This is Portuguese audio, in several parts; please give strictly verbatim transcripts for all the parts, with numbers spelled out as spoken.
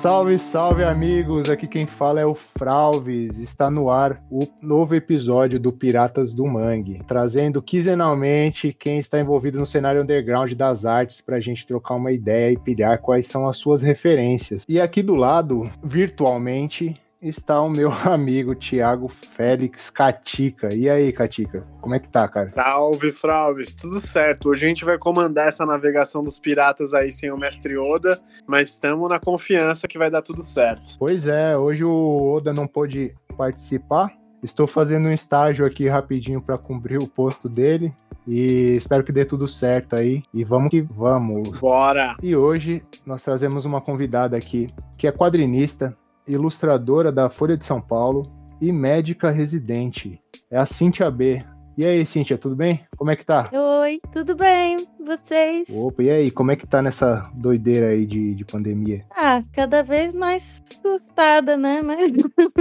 Salve, salve amigos, aqui quem fala é o Fraubes, está no ar o novo episódio do Piratas do Mangue, trazendo quinzenalmente quem está envolvido no cenário underground das artes para a gente trocar uma ideia e pilhar quais são as suas referências. E aqui do lado, virtualmente, está o meu amigo Tiago Félix Catica. E aí, Catica, como é que tá, cara? Salve, Fraubes, tudo certo. Hoje a gente vai comandar essa navegação dos piratas aí sem o mestre Oda, mas estamos na confiança que vai dar tudo certo. Pois é, hoje o Oda não pôde participar. Estou fazendo um estágio aqui rapidinho para cumprir o posto dele e espero que dê tudo certo aí. E vamos que vamos. Bora! E hoje nós trazemos uma convidada aqui que é quadrinista, ilustradora da Folha de São Paulo e médica residente. É a Cíntia B. E aí, Cíntia, tudo bem? Como é que tá? Oi, tudo bem? Vocês? Opa, e aí, como é que tá nessa doideira aí de, de pandemia? Ah, cada vez mais surtada, né? Mas...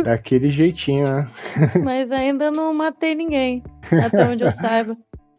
daquele jeitinho, né? Mas ainda não matei ninguém, até onde eu saiba.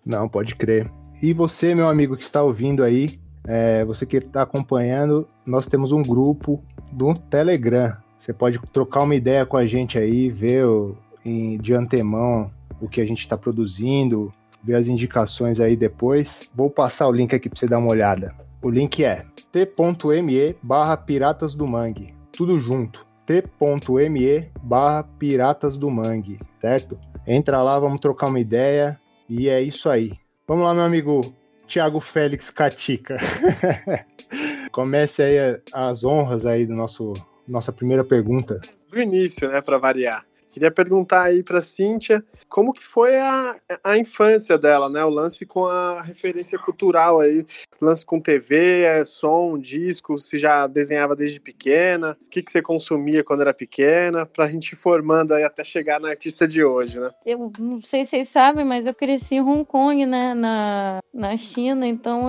Não, pode crer. E você, meu amigo que está ouvindo aí, é, você que está acompanhando, nós temos um grupo do Telegram. Você pode trocar uma ideia com a gente aí, ver o, em, de antemão o que a gente está produzindo, ver as indicações aí depois. Vou passar o link aqui para você dar uma olhada. O link é t.me barra Piratas do Mangue, tudo junto, t.me barra Piratas do Mangue, certo? Entra lá, vamos trocar uma ideia e é isso aí. Vamos lá, meu amigo Tiago Félix Catica. Comece aí as honras aí do nosso... nossa primeira pergunta. Do início, né, para variar. Queria perguntar aí para a Cíntia como que foi a, a infância dela, né? O lance com a referência cultural aí, lance com T V, som, disco, se já desenhava desde pequena, o que, que você consumia quando era pequena, para a gente ir formando aí até chegar na artista de hoje, né? Eu não sei se vocês sabem, mas eu cresci em Hong Kong, né, na, na China, então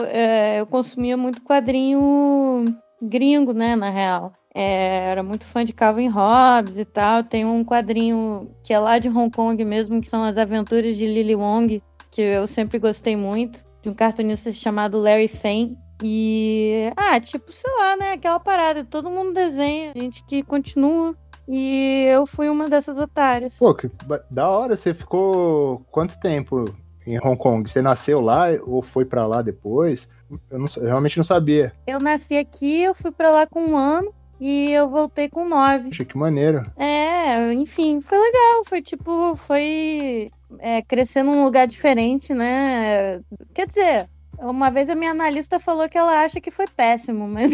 eu, é, eu consumia muito quadrinho gringo, né, na real. É, era muito fã de Calvin Hobbes e tal. Tem um quadrinho que é lá de Hong Kong mesmo, que são As Aventuras de Lily Wong, que eu sempre gostei muito, de um cartunista chamado Larry Fane. E, ah, tipo, sei lá, né, aquela parada, todo mundo desenha, gente que continua. E eu fui uma dessas otárias. Pô, que da hora. Você ficou quanto tempo em Hong Kong? Você nasceu lá ou foi pra lá depois? Eu, não, eu realmente não sabia. Eu nasci aqui, eu fui pra lá com um ano e eu voltei com nove. Achei, que maneiro. É, enfim, foi legal. Foi tipo, foi é, crescer num lugar diferente, né? Quer dizer, uma vez a minha analista falou que ela acha que foi péssimo, mas...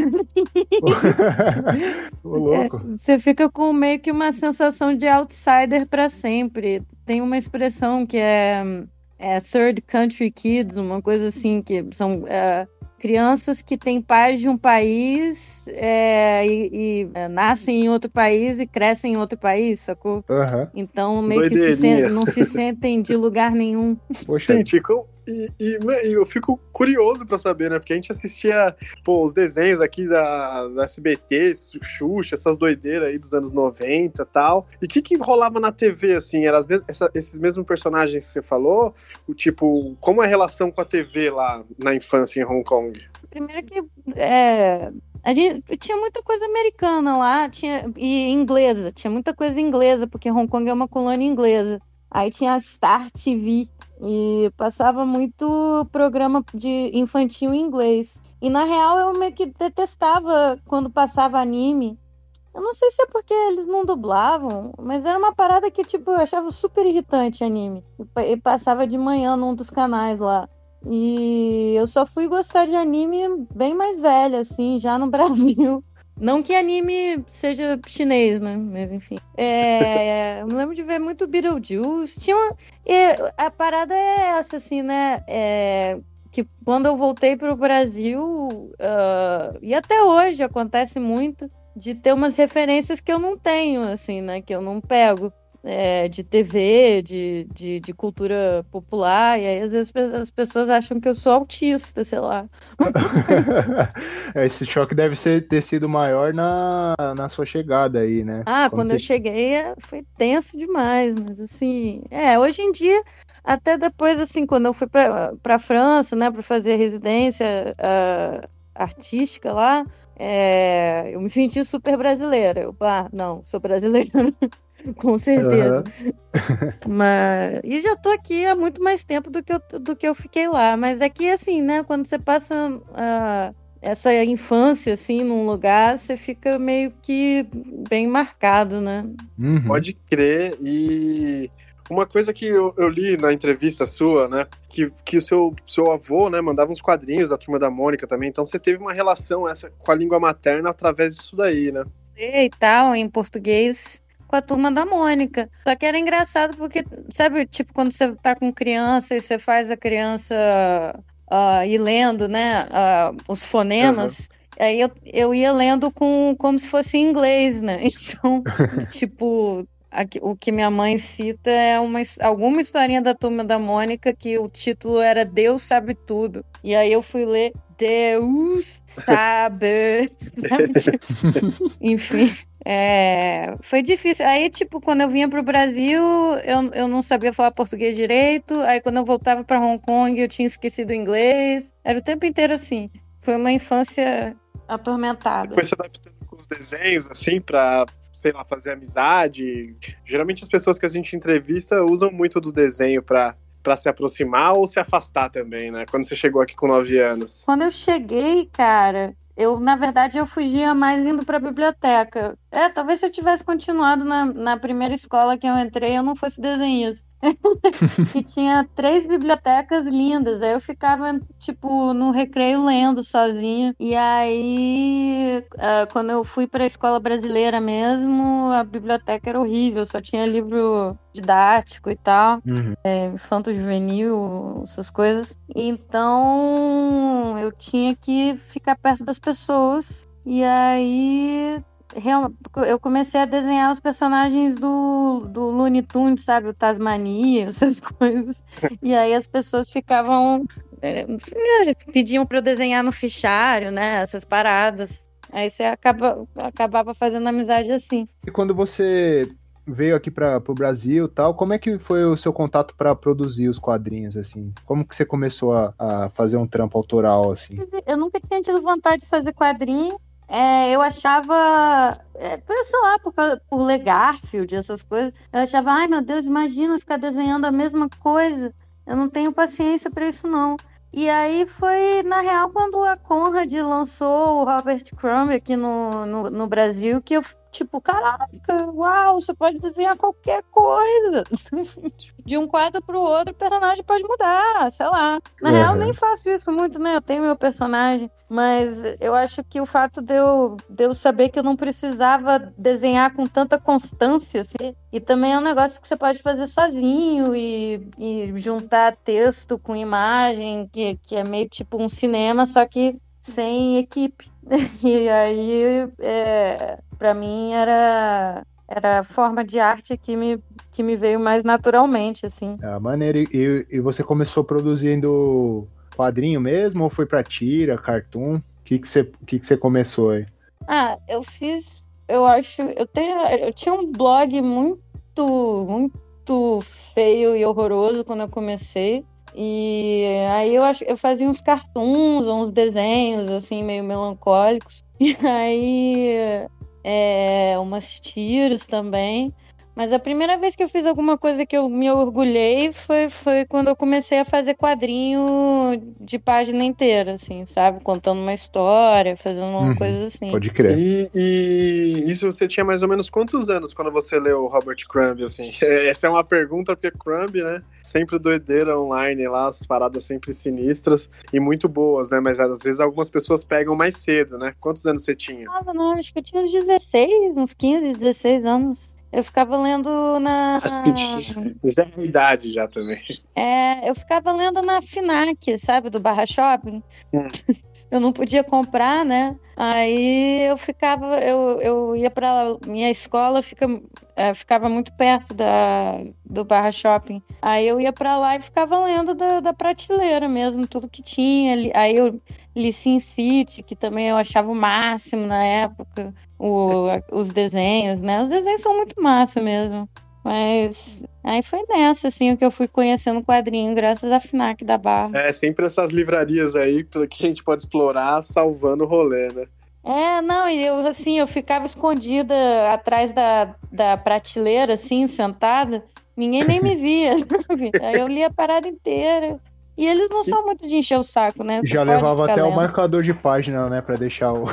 Ô, louco. É, você fica com meio que uma sensação de outsider pra sempre. Tem uma expressão que é, é Third Country Kids, uma coisa assim, que são... É, crianças que têm pais de um país é, e, e é, nascem em outro país e crescem em outro país, sacou? Uhum. Então meio Doideirinha. que se sentem, não se sentem de lugar nenhum. Poxa, gente, como... E, e, e eu fico curioso pra saber, né? Porque a gente assistia, pô, os desenhos aqui da, da S B T, Xuxa, essas doideiras aí dos anos noventa e tal. E o que que rolava na T V, assim? Eram as mes- essa, esses mesmos personagens que você falou? O tipo, como é a relação com a T V lá na infância em Hong Kong? Primeiro que... É... A gente tinha muita coisa americana lá, tinha, e inglesa. Tinha muita coisa inglesa, porque Hong Kong é uma colônia inglesa. Aí tinha a Star T V. E passava muito programa de infantil em inglês. E na real eu meio que detestava quando passava anime. Eu não sei se é porque eles não dublavam, mas era uma parada que tipo, eu achava super irritante anime. E passava de manhã num dos canais lá. E eu só fui gostar de anime bem mais velha, assim, já no Brasil. Não que anime seja chinês, né? Mas enfim. É, eu me lembro de ver muito Beetlejuice. Tinha uma... A parada é essa, assim, né? É, que quando eu voltei pro Brasil, uh, e até hoje acontece muito, de ter umas referências que eu não tenho, assim, né? Que eu não pego. é, de T V, de, de, de cultura popular, e aí às vezes as pessoas acham que eu sou autista, sei lá. Esse choque deve ser, ter sido maior na, na sua chegada aí, né? Ah, quando, quando você... eu cheguei foi tenso demais, mas assim, é, hoje em dia, até depois, assim, quando eu fui pra, pra França, né, pra fazer residência uh, artística lá, é, eu me senti super brasileira, eu, ah, não, sou brasileira, com certeza, uhum. Mas, e já tô aqui há muito mais tempo do que, eu, do que eu fiquei lá, mas é que, assim, né, quando você passa uh, essa infância, assim, num lugar, você fica meio que bem marcado, né? Uhum. Pode crer, e... Uma coisa que eu, eu li na entrevista sua, né, que, que o seu, seu avô, né, mandava uns quadrinhos da Turma da Mônica também, então você teve uma relação essa, com a língua materna através disso daí, né? E tal, em português, com a Turma da Mônica. Só que era engraçado porque, sabe, tipo, quando você tá com criança e você faz a criança uh, ir lendo, né, uh, os fonemas... Uhum. Aí eu, eu ia lendo com, como se fosse em inglês, né? Então, tipo... O que minha mãe cita é uma, alguma historinha da Turma da Mônica que o título era Deus Sabe Tudo. E aí eu fui ler Deus Sabe. Enfim, é, foi difícil. Aí, tipo, quando eu vinha pro Brasil, eu, eu não sabia falar português direito. Aí quando eu voltava pra Hong Kong, eu tinha esquecido o inglês. Era o tempo inteiro assim. Foi uma infância atormentada. Foi se adaptando com os desenhos, assim, pra... sei lá, fazer amizade. Geralmente as pessoas que a gente entrevista usam muito do desenho pra, pra se aproximar ou se afastar também, né? Quando você chegou aqui com nove anos. Quando eu cheguei, cara, eu, na verdade, eu fugia mais indo pra biblioteca. É, talvez se eu tivesse continuado na, na primeira escola que eu entrei, eu não fosse desenhista. E tinha três bibliotecas lindas. Aí eu ficava, tipo, no recreio lendo sozinha. E aí, quando eu fui pra escola brasileira mesmo, a biblioteca era horrível. Só tinha livro didático e tal, uhum. é, infanto-juvenil, essas coisas. Então, eu tinha que ficar perto das pessoas. E aí... eu comecei a desenhar os personagens do, do Looney Tunes, sabe? O Tasmania, essas coisas. E aí as pessoas ficavam... É, pediam para eu desenhar no fichário, né? Essas paradas. Aí você acaba, acabava fazendo amizade assim. E quando você veio aqui para o Brasil e tal, como é que foi o seu contato para produzir os quadrinhos, assim? Como que você começou a, a fazer um trampo autoral, assim? Eu nunca tinha tido vontade de fazer quadrinho. É, eu achava, é, sei lá, por, por ler Garfield, essas coisas, eu achava, ai meu Deus, imagina ficar desenhando a mesma coisa, eu não tenho paciência pra isso não. E aí foi, na real, quando a Conrad lançou o Robert Crumb aqui no, no, no Brasil, que eu, tipo, caraca, uau, você pode desenhar qualquer coisa. De um quadro pro outro, o personagem pode mudar, sei lá. Na uhum. real, eu nem faço isso muito, né? Eu tenho meu personagem. Mas eu acho que o fato de eu, de eu saber que eu não precisava desenhar com tanta constância, assim. E também é um negócio que você pode fazer sozinho e, e juntar texto com imagem, que, que é meio tipo um cinema, só que sem equipe. E aí... É... Pra mim era, era a forma de arte que me, que me veio mais naturalmente, assim. Ah, maneiro. E, e você começou produzindo quadrinho mesmo? Ou foi pra tira, cartoon? O que que você, que que você começou aí? Ah, eu fiz... Eu acho... Eu, tenho, eu tinha um blog muito, muito feio e horroroso quando eu comecei. E aí eu, acho, eu fazia uns cartoons, uns desenhos, assim, meio melancólicos. E aí... É, umas tiras também, mas a primeira vez que eu fiz alguma coisa que eu me orgulhei foi, foi quando eu comecei a fazer quadrinho de página inteira, assim, sabe? Contando uma história, fazendo uma hum, coisa assim. Pode crer. E, e isso você tinha mais ou menos quantos anos quando você leu Robert Crumb, assim? Essa é uma pergunta, porque Crumb, né? Sempre doideira online lá, as paradas sempre sinistras e muito boas, né? Mas às vezes algumas pessoas pegam mais cedo, né? Quantos anos você tinha? Ah, não, acho que eu tinha uns dezesseis, uns quinze, dezesseis anos. Eu ficava lendo na... Já é idade já também. É, eu ficava lendo na FNAC, sabe? Do Barra Shopping. Hum. eu não podia comprar, né? Aí eu ficava, eu, eu ia para minha escola, fica, é, ficava muito perto da, do Barra Shopping. Aí eu ia para lá e ficava lendo da, da prateleira mesmo, tudo que tinha. Aí eu li Sin City, que também eu achava o máximo na época, o, os desenhos, né? Os desenhos são muito massa mesmo. Mas aí foi nessa, assim, o que eu fui conhecendo o quadrinho, graças à FNAC da Barra. É, sempre essas livrarias aí que a gente pode explorar, salvando o rolê, né? É, não, e eu, assim, eu ficava escondida atrás da, da prateleira, assim, sentada, ninguém nem me via, aí eu lia a parada inteira. E eles não são muito de encher o saco, né? Você já levava até lendo o marcador de página, né? Pra deixar, o...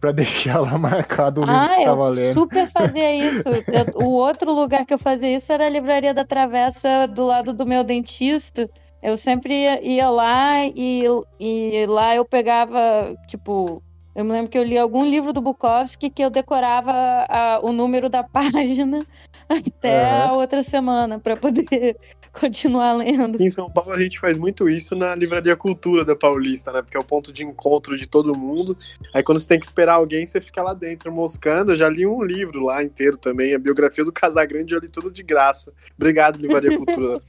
pra deixar lá marcado o livro ah, que estava lendo. Ah, eu super fazia isso. Eu, o outro lugar que eu fazia isso era a Livraria da Travessa, do lado do meu dentista. Eu sempre ia, ia lá e, e lá eu pegava, tipo... Eu me lembro que eu li algum livro do Bukowski que eu decorava a, o número da página até uhum. a outra semana para poder continuar lendo. Em São Paulo a gente faz muito isso na Livraria Cultura da Paulista, né? Porque é o ponto de encontro de todo mundo. Aí quando você tem que esperar alguém, você fica lá dentro moscando. Eu já li um livro lá inteiro também, a biografia do Casagrande, eu li tudo de graça. Obrigado, Livraria Cultura.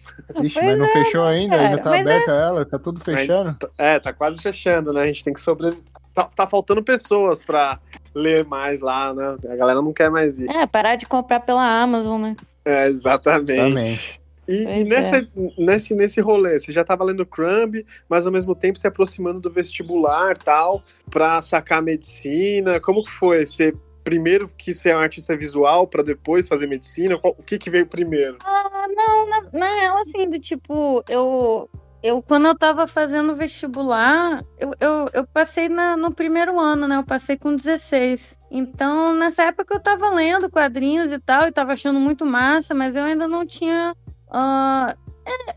Ixi, mas não é, fechou ainda? Cara. Ainda tá mas aberta é... ela? Tá tudo fechando? É, tá quase fechando, né? A gente tem que sobreviver. Tá, tá faltando pessoas pra ler mais lá, né? A galera não quer mais ir. É, parar de comprar pela Amazon, né? É, exatamente. Exatamente. E, e nessa, é. nesse, nesse rolê, você já tava lendo Crumb, mas ao mesmo tempo se aproximando do vestibular e tal, pra sacar medicina. Como que foi? Você primeiro quis ser um artista visual pra depois fazer medicina? O que que veio primeiro? Ah, não, na, na real, assim, do tipo, eu... Eu, quando eu estava fazendo vestibular, eu, eu, eu passei na, no primeiro ano, né? Eu passei com dezesseis. Então, nessa época eu estava lendo quadrinhos e tal, e estava achando muito massa, mas eu ainda não tinha... Uh, é,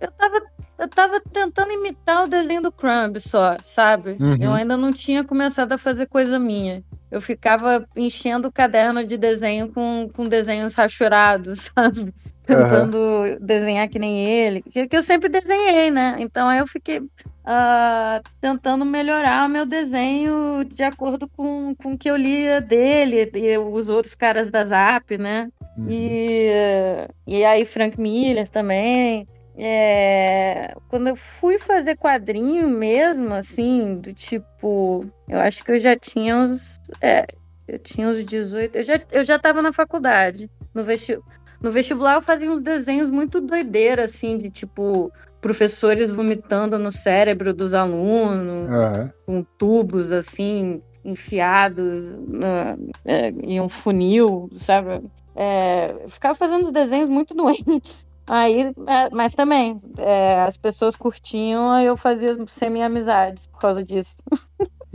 eu estava eu tava tentando imitar o desenho do Crumb só, sabe? Uhum. Eu ainda não tinha começado a fazer coisa minha. Eu ficava enchendo o caderno de desenho com, com desenhos rachurados, sabe? Tentando uhum. desenhar que nem ele, que eu sempre desenhei, né? Então aí eu fiquei uh, tentando melhorar o meu desenho de acordo com, com o que eu lia dele e os outros caras da Zap, né? Uhum. E, e aí Frank Miller também. É, quando eu fui fazer quadrinho mesmo, assim, do tipo... Eu acho que eu já tinha uns... É, eu tinha uns dezoito... Eu já, eu já tava na faculdade, no vestibular. No vestibular eu fazia uns desenhos muito doideiros, assim, de tipo, professores vomitando no cérebro dos alunos, uhum. com tubos, assim, enfiados na, é, em um funil, sabe? É, eu ficava fazendo uns desenhos muito doentes. Aí, é, mas também, é, as pessoas curtiam, aí eu fazia semi-amizades por causa disso.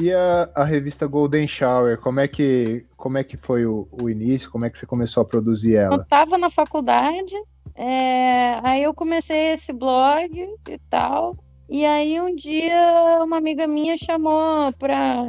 E a, a revista Golden Shower, como é que, como é que foi o, o início? Como é que você começou a produzir ela? Eu estava na faculdade, é, aí eu comecei esse blog e tal, e aí um dia uma amiga minha chamou para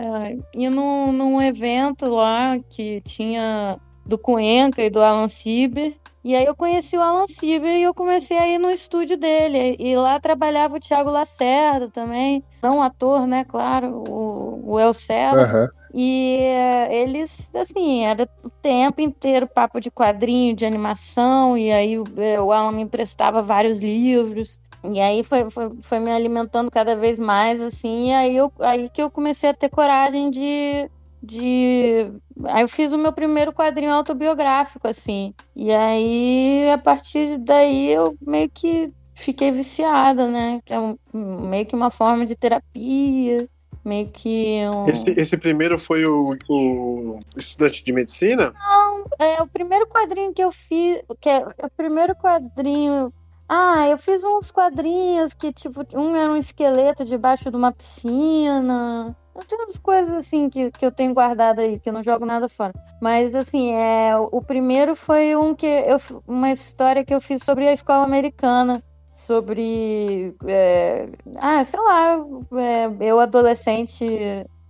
ir num, num evento lá que tinha do Cuenca e do Alan Sieber, e aí eu conheci o Alan Sieber e eu comecei a ir no estúdio dele. E lá trabalhava o Tiago Lacerda também, não ator, né, claro, o, o El Cerro. Uhum. E é, eles, assim, era o tempo inteiro papo de quadrinho, de animação. E aí o, o Alan me emprestava vários livros. E aí foi, foi, foi me alimentando cada vez mais, assim. E aí, eu, aí que eu comecei a ter coragem de... de... Aí eu fiz o meu primeiro quadrinho autobiográfico, assim. E aí, a partir daí, eu meio que fiquei viciada, né? Que é um, meio que uma forma de terapia, meio que... Um... Esse, esse primeiro foi o, o estudante de medicina? Não, é o primeiro quadrinho que eu fiz... Que é, é o primeiro quadrinho... Ah, eu fiz uns quadrinhos que, tipo, um era um esqueleto debaixo de uma piscina... Tem umas coisas assim que, que eu tenho guardado aí, que eu não jogo nada fora. Mas assim, é, o primeiro foi um que eu, uma história que eu fiz sobre a escola americana. Sobre... É, ah, sei lá, é, eu adolescente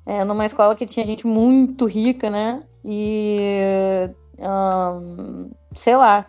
é, numa escola que tinha gente muito rica, né? E... Um, sei lá,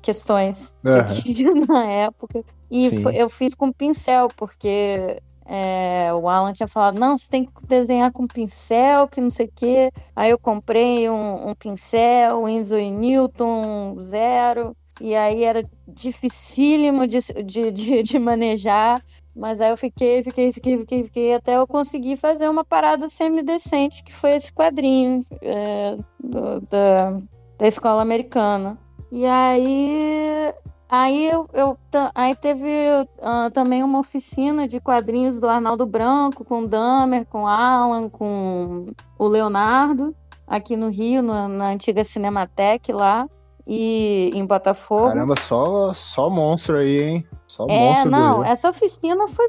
questões uhum. que tinha na época. E foi, eu fiz com pincel, porque... É, o Alan tinha falado, não, você tem que desenhar com pincel, que não sei o quê. Aí eu comprei um, um pincel, Winsor e Newton, zero. E aí era dificílimo de, de, de, de manejar. Mas aí eu fiquei, fiquei, fiquei, fiquei, fiquei, até eu conseguir fazer uma parada semidecente, que foi esse quadrinho é, do, da, da escola americana. E aí... Aí, eu, eu, aí teve uh, também uma oficina de quadrinhos do Arnaldo Branco, com o Dahmer, com o Alan, com o Leonardo, aqui no Rio, no, na antiga Cinematec lá, e em Botafogo. Caramba, só, só monstro aí, hein? Só é, monstro. É, não, dele. Essa oficina foi,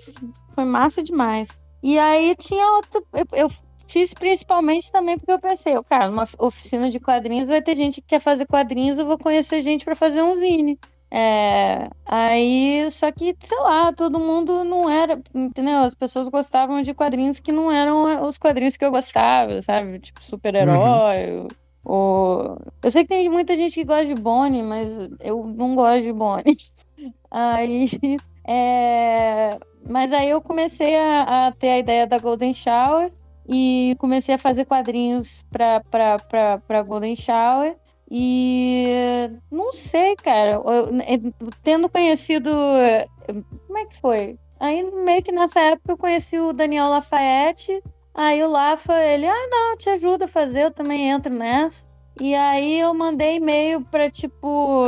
foi massa demais. E aí tinha outro... Eu, eu fiz principalmente também porque eu pensei, cara, numa oficina de quadrinhos vai ter gente que quer fazer quadrinhos, eu vou conhecer gente para fazer um zine. É, aí, só que, sei lá, todo mundo não era, entendeu? As pessoas gostavam de quadrinhos que não eram os quadrinhos que eu gostava, sabe? Tipo, super-herói, uhum. ou... Eu sei que tem muita gente que gosta de Bonnie, mas eu não gosto de Bonnie. Aí, é... Mas aí eu comecei a, a ter a ideia da Golden Shower e comecei a fazer quadrinhos pra, pra, pra, pra Golden Shower. E não sei, cara, eu, eu, tendo conhecido, como é que foi? Aí meio que nessa época eu conheci o Daniel Lafayette, aí o Lafa, ele, ah não, te ajuda a fazer, eu também entro nessa. E aí eu mandei e-mail pra, tipo,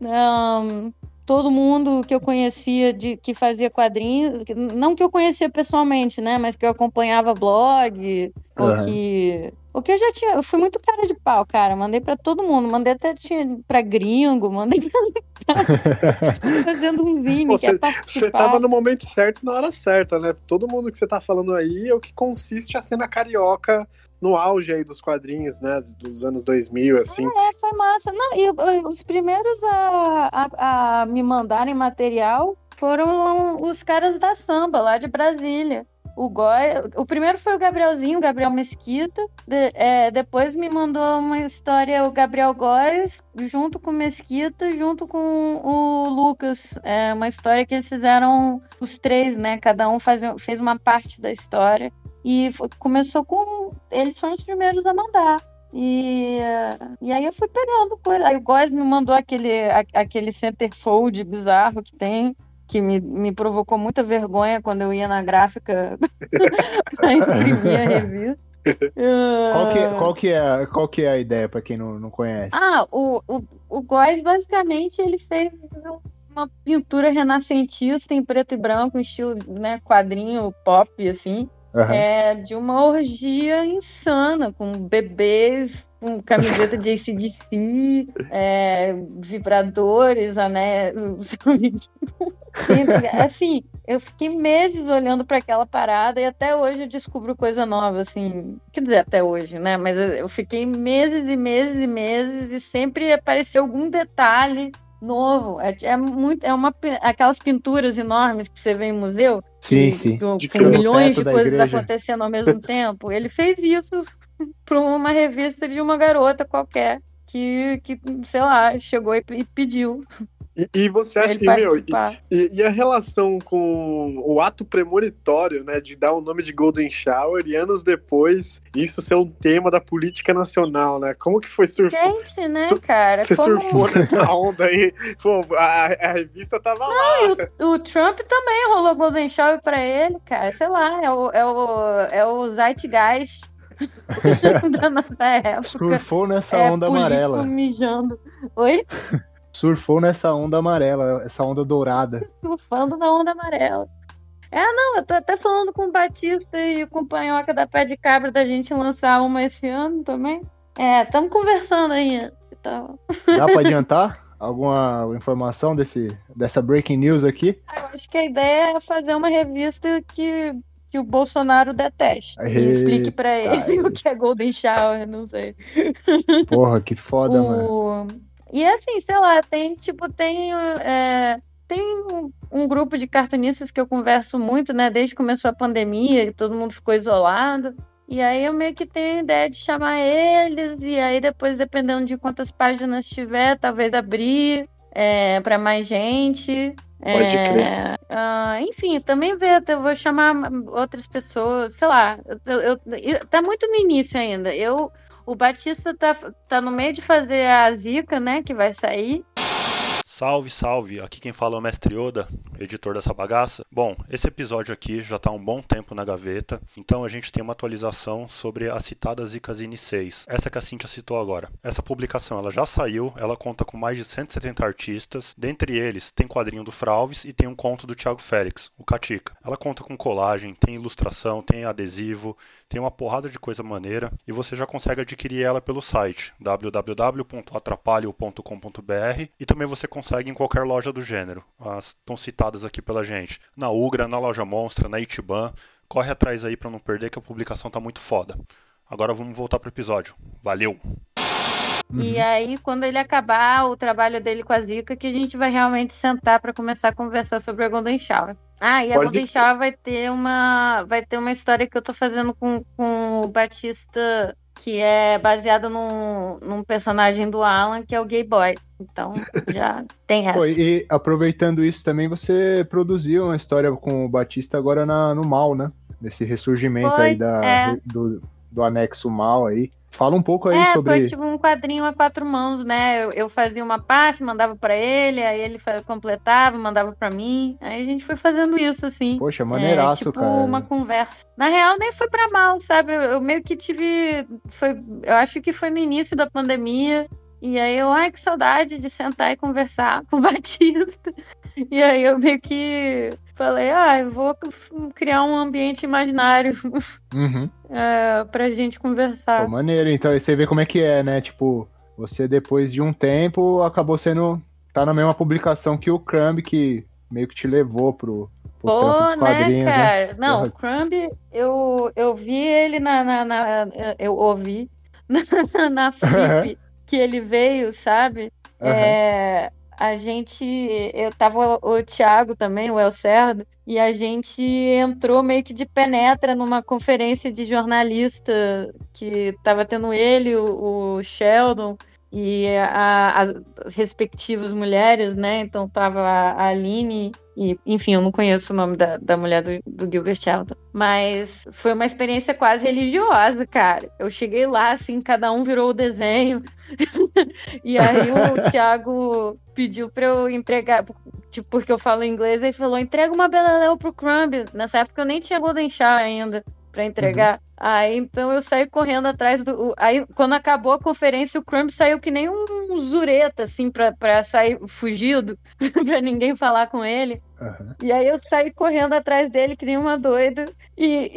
um, todo mundo que eu conhecia, de, que fazia quadrinhos, não que eu conhecia pessoalmente, né, mas que eu acompanhava blog, uhum. ou que... O que eu já tinha... Eu fui muito cara de pau, cara. Mandei pra todo mundo. Mandei até tinha, pra gringo. Mandei pra... fazendo um zine. Você, você tava no momento certo, na hora certa, né? Todo mundo que você tá falando aí é o que consiste a cena carioca no auge aí dos quadrinhos, né? Dos anos dois mil, assim. É, foi massa. Não, e os primeiros a, a, a me mandarem material foram os caras da samba, lá de Brasília. O Góes, o primeiro foi o Gabrielzinho, o Gabriel Mesquita, de, é, depois me mandou uma história o Gabriel Góes, junto com o Mesquita, junto com o Lucas, é uma história que eles fizeram os três, né, cada um faz, fez uma parte da história, e foi, começou com, eles foram os primeiros a mandar, e, e aí eu fui pegando coisa, aí o Góes me mandou aquele, a, aquele centerfold bizarro que tem, que me, me provocou muita vergonha quando eu ia na gráfica pra imprimir a revista. Qual que, qual que, é, qual que é a ideia, para quem não, não conhece? Ah, o, o, o Góes, basicamente, ele fez uma pintura renascentista em preto e branco, em estilo, né, quadrinho pop, assim, uhum. é, de uma orgia insana, com bebês... com camiseta de A C D C, é, vibradores, anéis... assim, eu fiquei meses olhando para aquela parada e até hoje eu descubro coisa nova, assim... Quer dizer, até hoje, né? Mas eu fiquei meses e meses e meses e sempre apareceu algum detalhe novo. É, é, muito, é uma, aquelas pinturas enormes que você vê em museu, sim, que, sim. Com, com milhões de coisas igreja. Acontecendo ao mesmo tempo. Ele fez isso... para uma revista de uma garota qualquer que, que sei lá, chegou e, e pediu. E, e você acha que, meu, e, e a relação com o ato premonitório, né, de dar o nome de Golden Shower e anos depois isso ser um tema da política nacional, né? Como que foi surfar? Gente, né, Sur- cara? Você como... surfou nessa onda aí? Pô, a, a revista tava não, lá. O, o Trump também rolou Golden Shower pra ele, cara. Sei lá, é o, é o, é o Zeitgeist. época, surfou nessa é, onda amarela mijando. Oi? Surfou nessa onda amarela, essa onda dourada. Surfando na onda amarela. É, não, eu tô até falando com o Batista e com o Panhoca da Pé de Cabra da gente lançar uma esse ano também. É, estamos conversando ainda. Então... Dá pra adiantar alguma informação desse, dessa breaking news aqui? Eu acho que a ideia é fazer uma revista que... que o Bolsonaro detesta. E explique pra ele Aê. o que é Golden Shower, não sei. Porra, que foda, o... mano. E assim, sei lá, tem tipo, tem, é... tem um, um grupo de cartunistas que eu converso muito, né, desde que começou a pandemia, todo mundo ficou isolado, e aí eu meio que tenho a ideia de chamar eles, e aí depois, dependendo de quantas páginas tiver, talvez abrir é, pra mais gente... Pode crer. É, uh, enfim, também ver, eu vou chamar outras pessoas, sei lá. Eu, eu, eu, tá muito no início ainda. Eu, o Batista tá, tá no meio de fazer a Zika, né, que vai sair. Salve, salve! Aqui quem fala é o Mestre Yoda, editor dessa bagaça. Bom, esse episódio aqui já está há um bom tempo na gaveta, então a gente tem uma atualização sobre a citada Zikazine seis, essa que a Cíntia citou agora. Essa publicação ela já saiu, ela conta com mais de cento e setenta artistas, dentre eles tem quadrinho do Fraubes e tem um conto do Tiago Félix, o Catica. Ela conta com colagem, tem ilustração, tem adesivo, tem uma porrada de coisa maneira e você já consegue adquirir ela pelo site w w w ponto atrapalho ponto com ponto b r e também você consegue consegue em qualquer loja do gênero. As estão citadas aqui pela gente. Na Ugra, na Loja Monstra, na Itiban. Corre atrás aí pra não perder que a publicação tá muito foda. Agora vamos voltar pro episódio. Valeu! Uhum. E aí, quando ele acabar o trabalho dele com a Zika, que a gente vai realmente sentar pra começar a conversar sobre a Golden Shower. Ah, e a Pode... Golden Shower vai ter uma vai ter uma história que eu tô fazendo com, com o Batista, que é baseada num, num personagem do Alan, que é o Gay Boy. Então, já tem essa. Pô, e aproveitando isso também, você produziu uma história com o Batista agora na, no Mal, né? Nesse ressurgimento foi, aí da, é. do, do Anexo Mal aí. Fala um pouco aí é, sobre... É, foi tipo um quadrinho a quatro mãos, né? Eu, eu fazia uma parte, mandava pra ele, aí ele completava, mandava pra mim. Aí a gente foi fazendo isso, assim. Poxa, maneiraço, é, tipo, cara. Tipo uma conversa. Na real, nem foi pra mal, sabe? Eu, eu meio que tive... Foi, eu acho que foi no início da pandemia. E aí eu, ai, que saudade de sentar e conversar com o Batista. E aí eu meio que... Falei, ah, eu vou criar um ambiente imaginário uhum. é, pra gente conversar. Pô, maneiro, então, você vê como é que é, né? Tipo, você depois de um tempo acabou sendo... Tá na mesma publicação que o Crumb, que meio que te levou pro... Pô, né, quadrinhos, cara? Né? Não, o Crumb, eu, eu vi ele na... na, na eu ouvi na, na Flip, uhum. que ele veio, sabe? Uhum. É... A gente, eu tava o Tiago também, o El Cerdo, e a gente entrou meio que de penetra numa conferência de jornalista que tava tendo ele, o, o Sheldon e as respectivas mulheres, né? Então tava a Aline, e, enfim, eu não conheço o nome da, da mulher do, do Gilbert Sheldon, mas foi uma experiência quase religiosa, cara. Eu cheguei lá, assim, cada um virou o desenho, e aí o Tiago pediu pra eu entregar, tipo, porque eu falo inglês, ele falou, entrega uma Beleléu pro Crumb. Nessa época eu nem tinha Golden Shower ainda pra entregar. Uhum. Aí, então, eu saí correndo atrás do... Aí, quando acabou a conferência, o Crumb saiu que nem um zureta, assim, pra, pra sair fugido, pra ninguém falar com ele. Uhum. E aí, eu saí correndo atrás dele que nem uma doida, e,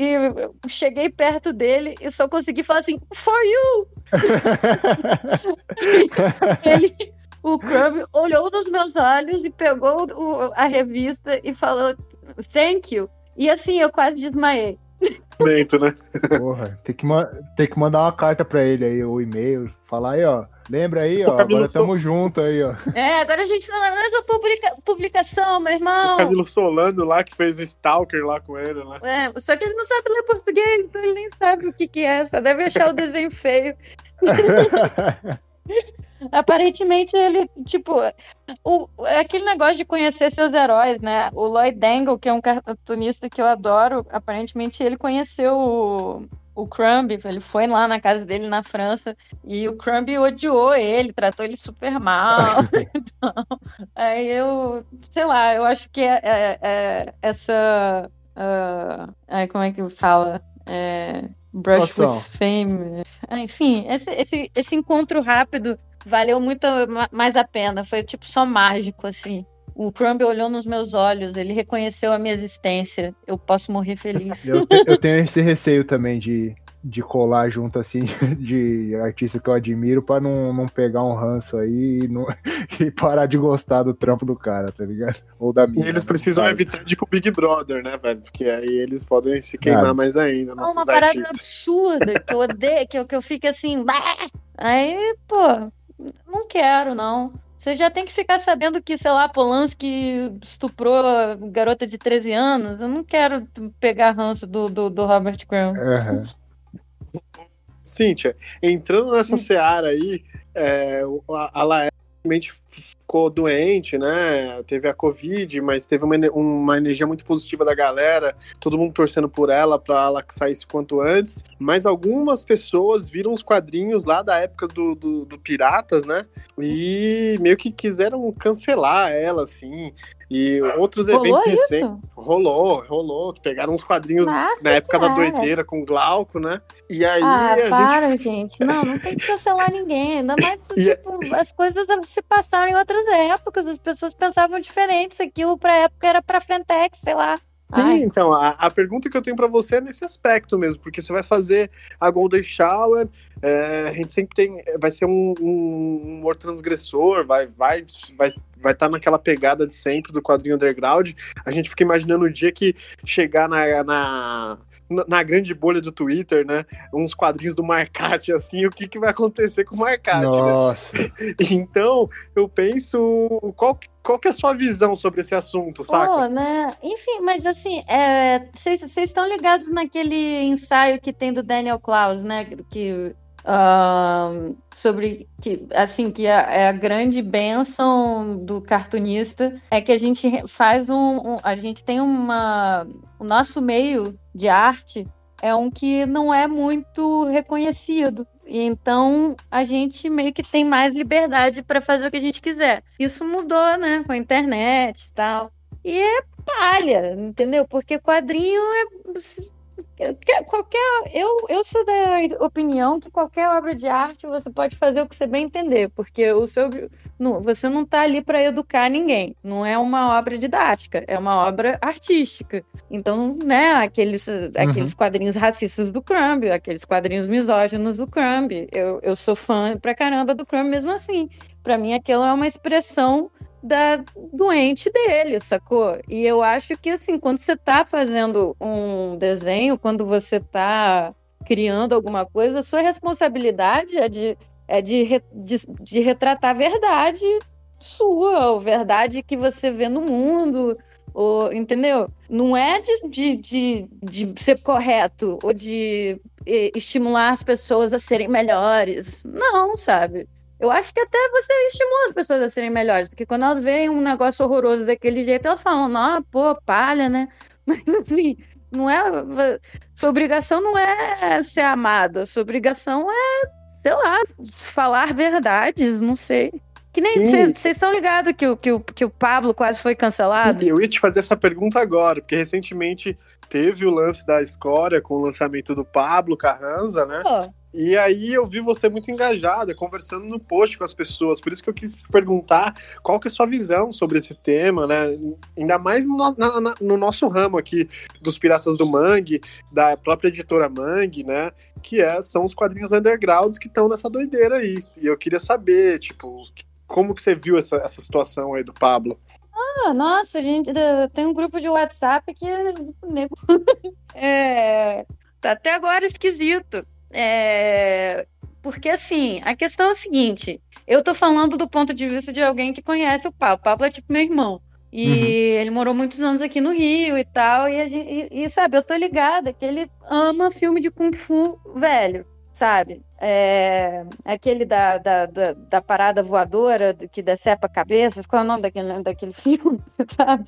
e cheguei perto dele e só consegui falar assim, for you! Ele... O Crumb olhou nos meus olhos e pegou o, a revista e falou, thank you. E, assim, eu quase desmaiei. Mento, né? Porra, tem que, ma- tem que mandar uma carta pra ele aí, ou e-mail, falar aí, ó, lembra aí, ó, agora tamo junto aí, ó. É, agora a gente tá na mesma publica- publicação, meu irmão. O Camilo Solano lá, que fez o Stalker lá com ele, né? É, só que ele não sabe ler português, então ele nem sabe o que que é, só deve achar o desenho feio. Aparentemente ele, tipo, o, aquele negócio de conhecer seus heróis, né? O Lloyd Dangle, que é um cartunista que eu adoro, aparentemente ele conheceu o, o Crumb, ele foi lá na casa dele na França e o Crumb odiou ele, tratou ele super mal. Então, aí eu, sei lá, eu acho que é, é, é essa... Uh, é, como é que fala? É... Brush Nossa. With Fame. Ah, enfim, esse, esse, esse encontro rápido valeu muito mais a pena. Foi tipo só mágico, assim. O Crumb olhou nos meus olhos, ele reconheceu a minha existência. Eu posso morrer feliz. Eu, te, eu tenho esse receio também de, de colar junto, assim, de artista que eu admiro pra não, não pegar um ranço aí e, não, e parar de gostar do trampo do cara, tá ligado? Ou da minha. E eles precisam sabe? evitar de ir pro Big Brother, né, velho? Porque aí eles podem se queimar claro. mais ainda. É uma parada artistas. absurda que eu odeio, que eu, que eu fico assim... Aí, pô... Não quero, não. Você já tem que ficar sabendo que, sei lá, Polanski estuprou a garota de treze anos. Eu não quero pegar ranço do, do, do Robert Crumb. Uhum. Cíntia, entrando nessa seara aí, é, a, a Laerte ficou doente, né? Teve a Covid, mas teve uma, uma energia muito positiva da galera, todo mundo torcendo por ela, pra ela que saísse quanto antes. Mas algumas pessoas viram os quadrinhos lá da época do, do, do Piratas, né? E meio que quiseram cancelar ela, assim. E outros rolou eventos recentes. Rolou, rolou. Pegaram uns quadrinhos ah, na época cara. da doideira com o Glauco, né? E aí ah, a para, gente... gente. Não, não tem que cancelar ninguém. Ainda mais que, tipo, a... as coisas se passaram em outras épocas. As pessoas pensavam diferentes. Aquilo pra época era pra Frentex, sei lá. Sim, Ai. então, a, a pergunta que eu tenho pra você é nesse aspecto mesmo, porque você vai fazer a Golden Shower, é, a gente sempre tem, vai ser um, um humor transgressor, vai vai vai vai estar tá naquela pegada de sempre do quadrinho underground. A gente fica imaginando o dia que chegar na... na... na grande bolha do Twitter, né? Uns quadrinhos do Marcati, assim, o que, que vai acontecer com o Marcati, né? Então, eu penso, qual, qual que é a sua visão sobre esse assunto, saca? Oh, né? Enfim, mas assim, vocês é, estão ligados naquele ensaio que tem do Daniel Klaus, né? Que... Uh, sobre que, assim, que a, a grande bênção do cartunista é que a gente faz um, um a gente tem uma o nosso meio de arte é um que não é muito reconhecido, então a gente meio que tem mais liberdade para fazer o que a gente quiser. Isso mudou, né, com a internet e tal, e é palha, entendeu? Porque quadrinho é... Qualquer, eu, eu sou da opinião que qualquer obra de arte você pode fazer o que você bem entender, porque o seu, não, você não está ali para educar ninguém, não é uma obra didática, é uma obra artística. Então, né, aqueles, aqueles uhum. quadrinhos racistas do Crumb, aqueles quadrinhos misóginos do Crumb, eu, eu sou fã pra caramba do Crumb mesmo assim. Para mim, aquilo é uma expressão da doente dele, sacou? E eu acho que, assim, quando você tá fazendo um desenho, quando você tá criando alguma coisa, a sua responsabilidade é de, é de, de, de retratar a verdade sua, ou verdade que você vê no mundo, ou, entendeu? Não é de, de, de, de ser correto, ou de estimular as pessoas a serem melhores. Não, sabe? Eu acho que até você estimula as pessoas a serem melhores, porque quando elas veem um negócio horroroso daquele jeito, elas falam, não, pô, palha, né? Mas, enfim, não é... Sua obrigação não é ser amado, a sua obrigação é, sei lá, falar verdades, não sei. Que nem... Vocês estão ligados que o, que, o, que o Pablo quase foi cancelado? Eu ia te fazer essa pergunta agora, porque recentemente teve o lance da escória com o lançamento do Pablo Carranza, né? Oh. E aí eu vi você muito engajada, conversando no post com as pessoas, por isso que eu quis perguntar qual que é a sua visão sobre esse tema, né? Ainda mais no, na, na, no nosso ramo aqui, dos Piratas do Mangue, da própria editora Mangue, né? Que é, são os quadrinhos undergrounds que estão nessa doideira aí. E eu queria saber, tipo, como que você viu essa, essa situação aí do Pablo? Ah, nossa, gente, tem um grupo de WhatsApp que é, tá até agora esquisito. É... Porque, assim, a questão é o seguinte, eu tô falando do ponto de vista de alguém que conhece o Pablo. O Pablo é tipo meu irmão. E uhum. ele morou muitos anos aqui no Rio e tal. E, a gente, e, e, sabe, eu tô ligada que ele ama filme de Kung Fu velho, sabe? É... Aquele da, da, da, da parada voadora que decepa cabeças. Qual é o nome daquele, daquele filme? Sabe?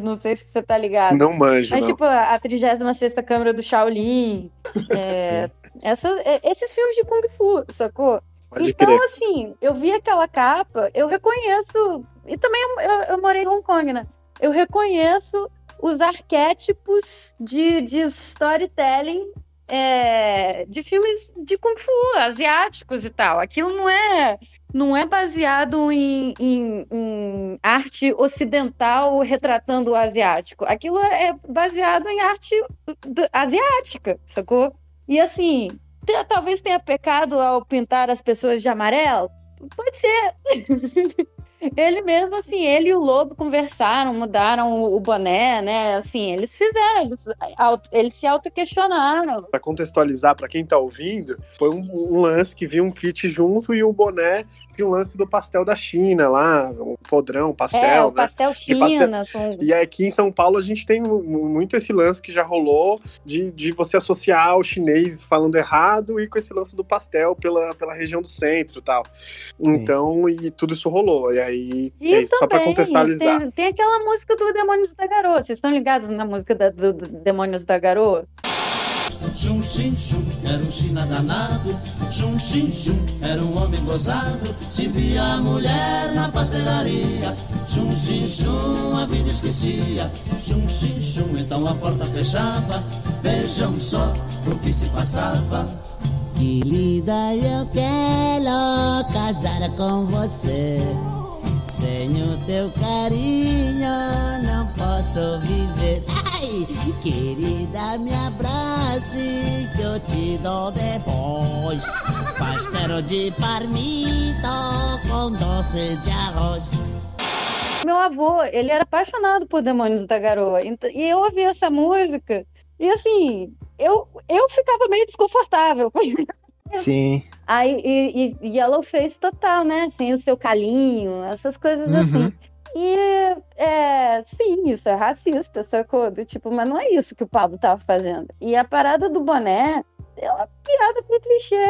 Não sei se você tá ligado. Não manjo, Mas, não. tipo, a trigésima sexta Câmara do Shaolin. É... Essas, esses filmes de Kung Fu, sacou? Pode então, crer. Assim, eu vi aquela capa, eu reconheço... E também eu, eu morei em Hong Kong, né? Eu reconheço os arquétipos de, de storytelling é, de filmes de Kung Fu, asiáticos e tal. Aquilo não é, não é baseado em, em, em arte ocidental retratando o asiático. Aquilo é baseado em arte asiática, sacou? E assim, t- talvez tenha pecado ao pintar as pessoas de amarelo? Pode ser. Ele mesmo, assim, ele e o Lobo conversaram, mudaram o, o boné, né? Assim, eles fizeram, eles, auto, eles se auto-questionaram. Pra contextualizar, pra quem tá ouvindo, foi um, um lance que vinha um kit junto e o boné de um lance do pastel da China lá, um podrão, um pastel, é, o né? pastel China. E, pastel... e aqui em São Paulo a gente tem muito esse lance que já rolou de, de você associar o chinês falando errado e com esse lance do pastel pela, pela região do centro e tal. Sim. Então, e tudo isso rolou. E aí, e é isso, também, só pra contextualizar. Tem, tem aquela música do Demônios da Garoa. Vocês estão ligados na música da, do, do Demônios da Garoa? Jun Xin Xun era um China danado, Jun Xin Xun era um homem gozado, se via a mulher na pastelaria, Jun Xin Xun a vida esquecia, Jun Xin Xun então a porta fechava, vejam só o que se passava. Que linda, eu quero casar com você, sem o teu carinho não posso viver. Querida, me abrace, que eu te dou depois pastel de parmito com doce de arroz. Meu avô, ele era apaixonado por Demônios da Garoa. E eu ouvi essa música e, assim, eu, eu ficava meio desconfortável. Sim. Aí, e, e Yellowface total, né? Assim, o seu calinho, essas coisas uhum. assim. E, é, sim, isso é racista, sacou? Do tipo, mas não é isso que o Pablo tava fazendo. E a parada do boné é uma piada com clichê. Eu,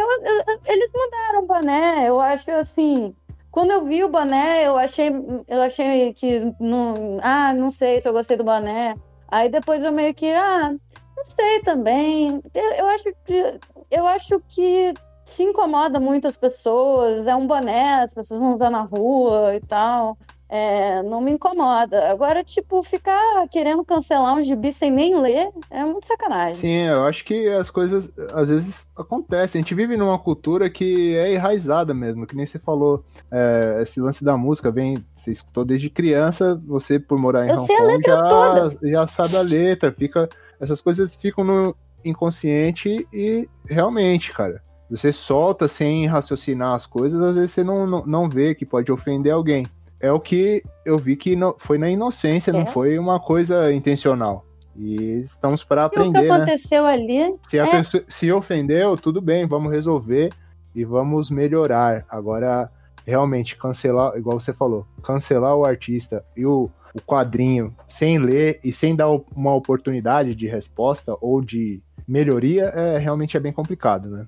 eu, eles mudaram o boné, eu acho assim... Quando eu vi o boné, eu achei, eu achei que... Não, ah, não sei se eu gostei do boné. Aí depois eu meio que... Ah, não sei também. Eu, eu, acho, que, eu acho que se incomoda muito as pessoas. É um boné, as pessoas vão usar na rua e tal... É, não me incomoda. Agora, tipo, ficar querendo cancelar um gibi sem nem ler é muito sacanagem. Sim, eu acho que as coisas às vezes acontecem. A gente vive numa cultura que é enraizada mesmo, que nem você falou. É, esse lance da música vem, você escutou desde criança, você por morar em eu Hong sei Kong a letra já, toda. já sabe a letra, fica, essas coisas ficam no inconsciente e realmente, cara, você solta sem raciocinar as coisas, às vezes você não, não, não vê que pode ofender alguém. É o que eu vi que não, foi na inocência, é. não foi uma coisa intencional. E estamos para aprender, né? O que aconteceu né? ali... Se, a é... pessoa, se ofendeu, tudo bem, vamos resolver e vamos melhorar. Agora, realmente, cancelar, igual você falou, cancelar o artista e o, o quadrinho sem ler e sem dar uma oportunidade de resposta ou de melhoria, é, realmente é bem complicado, né?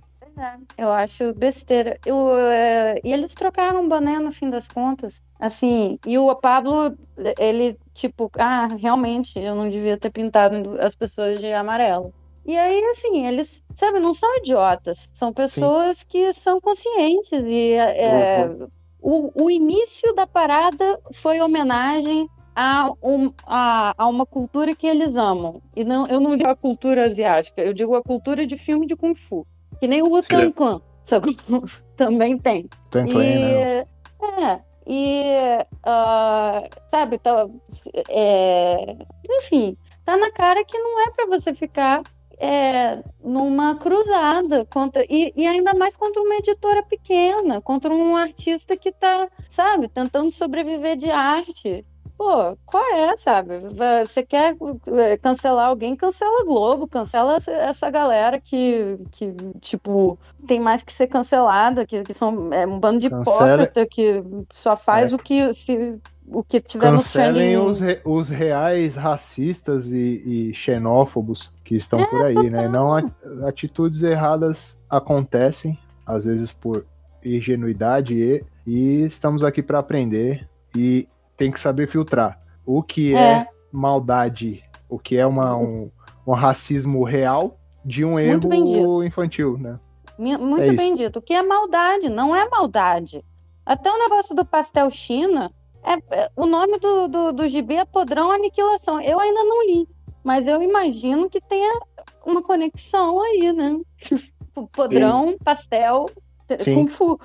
Eu acho besteira. Eu, uh, e eles trocaram o boné no fim das contas. Assim, e o Pablo, ele, tipo, ah, realmente, eu não devia ter pintado as pessoas de amarelo. E aí, assim, eles, sabe, não são idiotas. São pessoas Sim. que são conscientes. E é, uhum. o, o início da parada foi homenagem a, um, a, a uma cultura que eles amam. E não, eu não digo a cultura asiática, eu digo a cultura de filme de Kung Fu. Que nem o Tan Clan, também tem. Tan Clan, né? É, e, uh, sabe, tá, é, enfim, tá na cara que não é pra você ficar é, numa cruzada, contra, e, e ainda mais contra uma editora pequena, contra um artista que tá, sabe, tentando sobreviver de arte. Pô, qual é, sabe? Você quer cancelar alguém? Cancela a Globo, cancela essa galera que, que tipo, tem mais que ser cancelada, que, que são é um bando de hipócrita que só faz é. o que se, o que tiver Cancelem no training. Cancelem os reais racistas e, e xenófobos que estão é, por aí, total. né? Não, atitudes erradas acontecem, às vezes por ingenuidade, e, e estamos aqui para aprender e tem que saber filtrar o que é, é maldade, o que é uma, um, um racismo real de um erro infantil, né? Muito bem dito. O que é maldade, não é maldade. Até o negócio do pastel China, é, é, o nome do, do, do gibi é Podrão Aniquilação. Eu ainda não li, mas eu imagino que tenha uma conexão aí, né? Podrão, Sim. pastel... Sim. Kung Fu.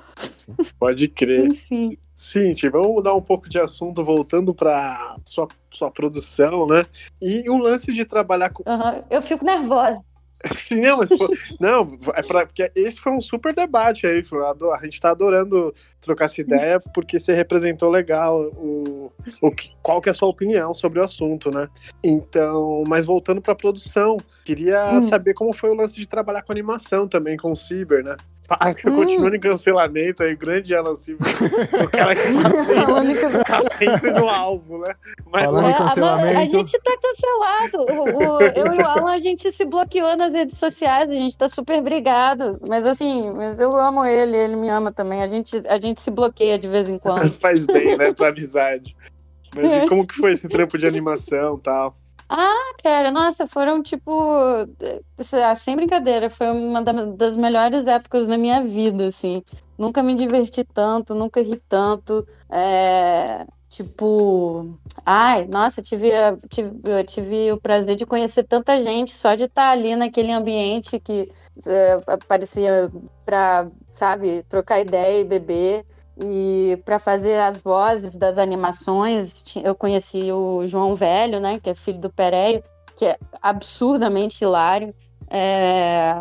Pode crer. Enfim. Cintia, vamos mudar um pouco de assunto, voltando para sua, sua produção, né? E o lance de trabalhar com... Uhum. Eu fico nervosa. Não, mas foi... não, é pra... porque esse foi um super debate aí. A gente tá adorando trocar essa ideia, porque você representou legal o... O que... qual que é a sua opinião sobre o assunto, né? Então, mas voltando pra produção, queria hum. saber como foi o lance de trabalhar com animação também, com o Sieber, né? paga, hum. Continua em cancelamento, aí o grande Alan Sieber, o cara que tá sempre, tá sempre no alvo, né? Mas falando em cancelamento... a, a gente tá cancelado, o, o, eu e o Alan, a gente se bloqueou nas redes sociais, a gente tá super brigado, mas assim, mas eu amo ele, ele me ama também, a gente, a gente se bloqueia de vez em quando. Faz bem, né, pra amizade. Mas e como que foi esse trampo de animação e tal? Ah, cara, nossa, foram tipo, sem brincadeira, foi uma das melhores épocas da minha vida, assim, nunca me diverti tanto, nunca ri tanto, é, tipo, ai, nossa, tive, tive, eu tive o prazer de conhecer tanta gente, só de estar ali naquele ambiente que é, parecia pra, sabe, trocar ideia e beber. E para fazer as vozes das animações, eu conheci o João Velho, né, que é filho do Pereio, que é absurdamente hilário. É...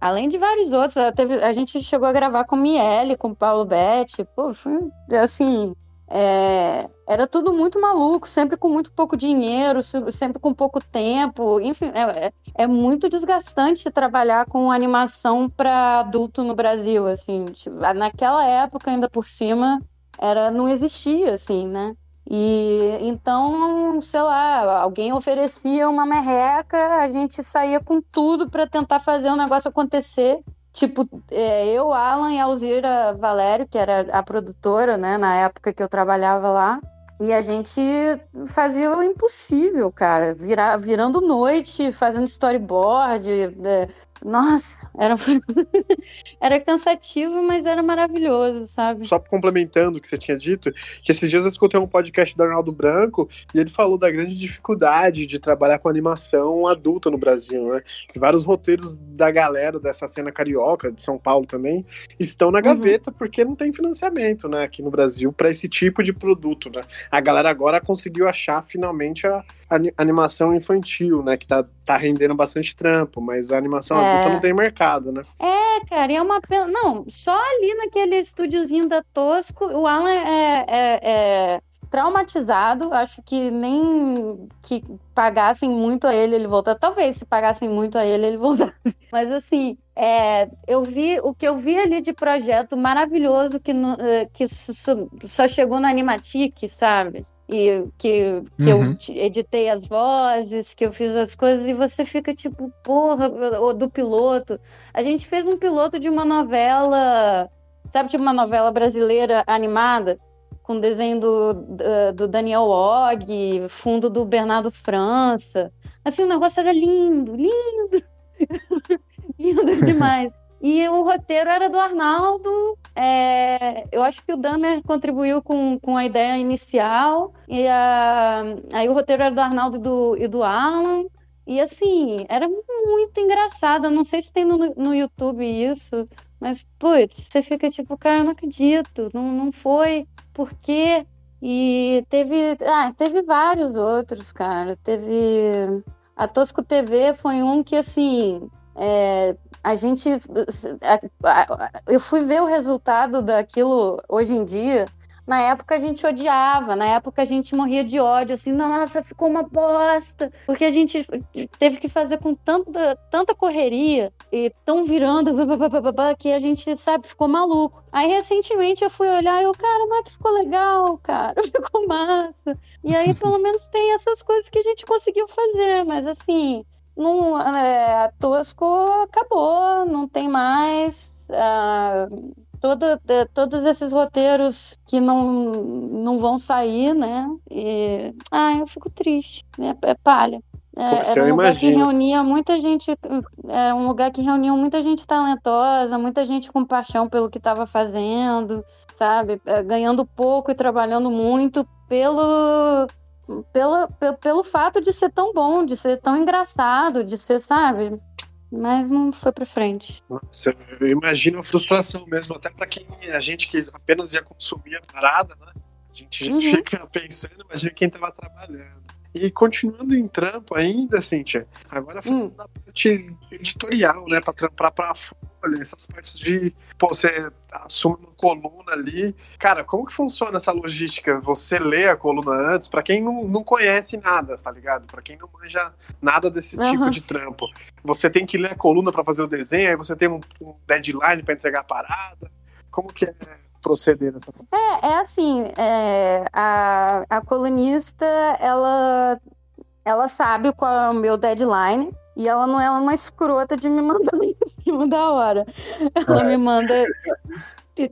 Além de vários outros, teve... a gente chegou a gravar com o Miele, com o Paulo Betti. Pô, foi... assim, é... era tudo muito maluco, sempre com muito pouco dinheiro, sempre com pouco tempo. Enfim, é, é muito desgastante trabalhar com animação para adulto no Brasil, assim. Tipo, naquela época, ainda por cima, era, não existia, assim, né? E então, sei lá, alguém oferecia uma merreca, a gente saía com tudo para tentar fazer o negócio acontecer. Tipo, eu, Alan e a Alzira Valério, que era a produtora, né, na época que eu trabalhava lá, e a gente fazia o impossível, cara, virar, virando noite, fazendo storyboard, é... nossa, era... era cansativo, mas era maravilhoso, sabe? Só complementando o que você tinha dito, que esses dias eu escutei um podcast do Arnaldo Branco, e ele falou da grande dificuldade de trabalhar com animação adulta no Brasil, né? Que vários roteiros da galera dessa cena carioca, de São Paulo também, estão na gaveta, uhum, porque não tem financiamento, né, aqui no Brasil, para esse tipo de produto, né? A galera agora conseguiu achar finalmente a, a animação infantil, né, que tá, tá rendendo bastante trampo, mas a animação é. adulta não tem mercado, né? É, cara, é uma pena. Não, só ali naquele estúdiozinho da Tosco, o Alan é... é, é... traumatizado, acho que nem que pagassem muito a ele, ele voltasse. Talvez se pagassem muito a ele, ele voltasse. Mas assim, é, eu vi o que eu vi ali de projeto maravilhoso que, que só chegou na Animatic, sabe? E que, que uhum. eu editei as vozes, que eu fiz as coisas, e você fica tipo, porra, do piloto. A gente fez um piloto de uma novela, sabe, de uma novela brasileira animada, com desenho do, do Daniel Log, fundo do Bernardo França. Assim, o negócio era lindo, lindo. Lindo demais. E o roteiro era do Arnaldo. É, eu acho que o Damer contribuiu com, com a ideia inicial. E a, aí o roteiro era do Arnaldo e do, e do Alan. E assim, era muito engraçado. Eu não sei se tem no, no YouTube isso, mas, putz, você fica tipo, cara, eu não acredito, não, não foi, por quê? E teve, ah, teve vários outros, cara, teve... A Tosco T V foi um que, assim, é, a gente... Eu fui ver o resultado daquilo hoje em dia, na época a gente odiava, na época a gente morria de ódio, assim, nossa, ficou uma bosta, porque a gente teve que fazer com tanta, tanta correria e tão virando que a gente, sabe, ficou maluco. Aí recentemente eu fui olhar e eu, cara, mas ficou legal, cara, ficou massa. E aí pelo menos tem essas coisas que a gente conseguiu fazer, mas assim, não, é, a Tosco acabou, não tem mais... A... Todo, de, todos esses roteiros que não, não vão sair, né? E, ah, eu fico triste. É, é palha. É, era um eu lugar imagino. que reunia muita gente... Era um lugar que reunia muita gente talentosa, muita gente com paixão pelo que estava fazendo, sabe? Ganhando pouco e trabalhando muito pelo... Pelo, pelo, pelo fato de ser tão bom, de ser tão engraçado, de ser, sabe... Mas não foi pra frente. Nossa, eu imagino a frustração mesmo, até pra quem, a gente que apenas ia consumir a parada, né? A gente uhum. fica pensando, imagina quem tava trabalhando. E continuando em trampo ainda, Cíntia, agora falando hum. da parte editorial, né? Pra trampar pra Folha, escolha, essas partes de, pô, você assume uma coluna ali. Cara, como que funciona essa logística? Você lê a coluna antes, pra quem não, não conhece nada, tá ligado? Pra quem não manja nada desse uhum. tipo de trampo. Você tem que ler a coluna pra fazer o desenho, aí você tem um, um deadline pra entregar a parada. Como que é proceder nessa... É, é assim, é, a, a colunista, ela, ela sabe qual é o meu deadline e ela não é uma escrota de me mandar em cima da hora. Ela é. me manda,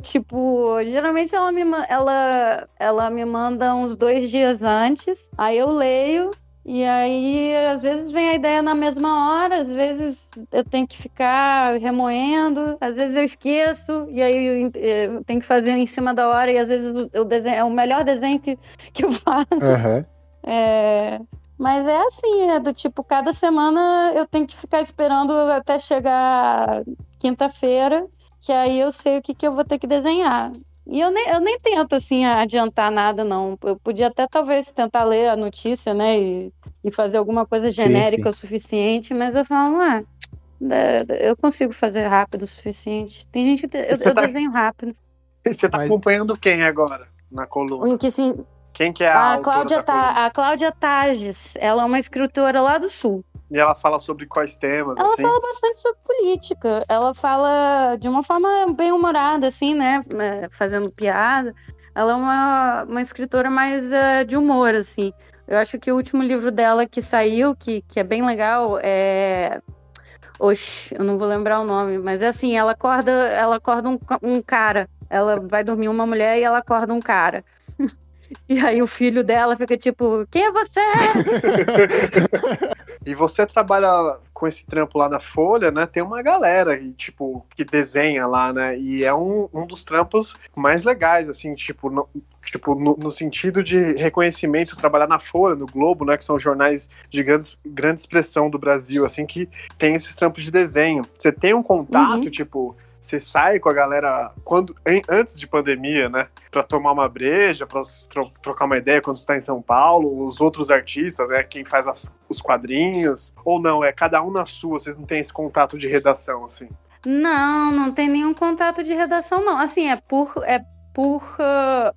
tipo, geralmente ela me, ela, ela me manda uns dois dias antes, aí eu leio. E aí, às vezes vem a ideia na mesma hora, às vezes eu tenho que ficar remoendo, às vezes eu esqueço, e aí eu tenho que fazer em cima da hora, e às vezes eu desenho, é o melhor desenho que, que eu faço. Uhum. É, mas é assim, é do tipo, cada semana eu tenho que ficar esperando até chegar quinta-feira, que aí eu sei o que, que eu vou ter que desenhar. E eu nem, eu nem tento, assim, adiantar nada, não. Eu podia até, talvez, tentar ler a notícia, né? E, e fazer alguma coisa genérica sim, sim. o suficiente. Mas eu falo, ah, eu consigo fazer rápido o suficiente. Tem gente que... Eu, eu tá... desenho rápido. E você tá mas... acompanhando quem agora na coluna? Em que, sim... Quem que é a, a Cláudia tá, A Cláudia Tages. Ela é uma escritora lá do Sul. E ela fala sobre quais temas, ela assim? Ela fala bastante sobre política. Ela fala de uma forma bem humorada, assim, né? Fazendo piada. Ela é uma, uma escritora mais uh, de humor, assim. Eu acho que o último livro dela que saiu, que, que é bem legal, é... Oxi, eu não vou lembrar o nome. Mas é assim, ela acorda, ela acorda um, um cara. Ela vai dormir uma mulher e ela acorda um cara. E aí o filho dela fica tipo, quem é você? E você trabalha com esse trampo lá na Folha, né? Tem uma galera que, tipo, que desenha lá, né? E é um, um dos trampos mais legais, assim, tipo, no, tipo no, no sentido de reconhecimento, trabalhar na Folha, no Globo, né? Que são jornais de grandes, grande expressão do Brasil, assim, que tem esses trampos de desenho. Você tem um contato, uhum. tipo... Você sai com a galera quando, em, antes de pandemia, né? Pra tomar uma breja, pra tro- trocar uma ideia quando você tá em São Paulo, os outros artistas, né? Quem faz as, os quadrinhos. Ou não, é cada um na sua, vocês não têm esse contato de redação, assim? Não, não tem nenhum contato de redação, não. Assim, é por... É por uh,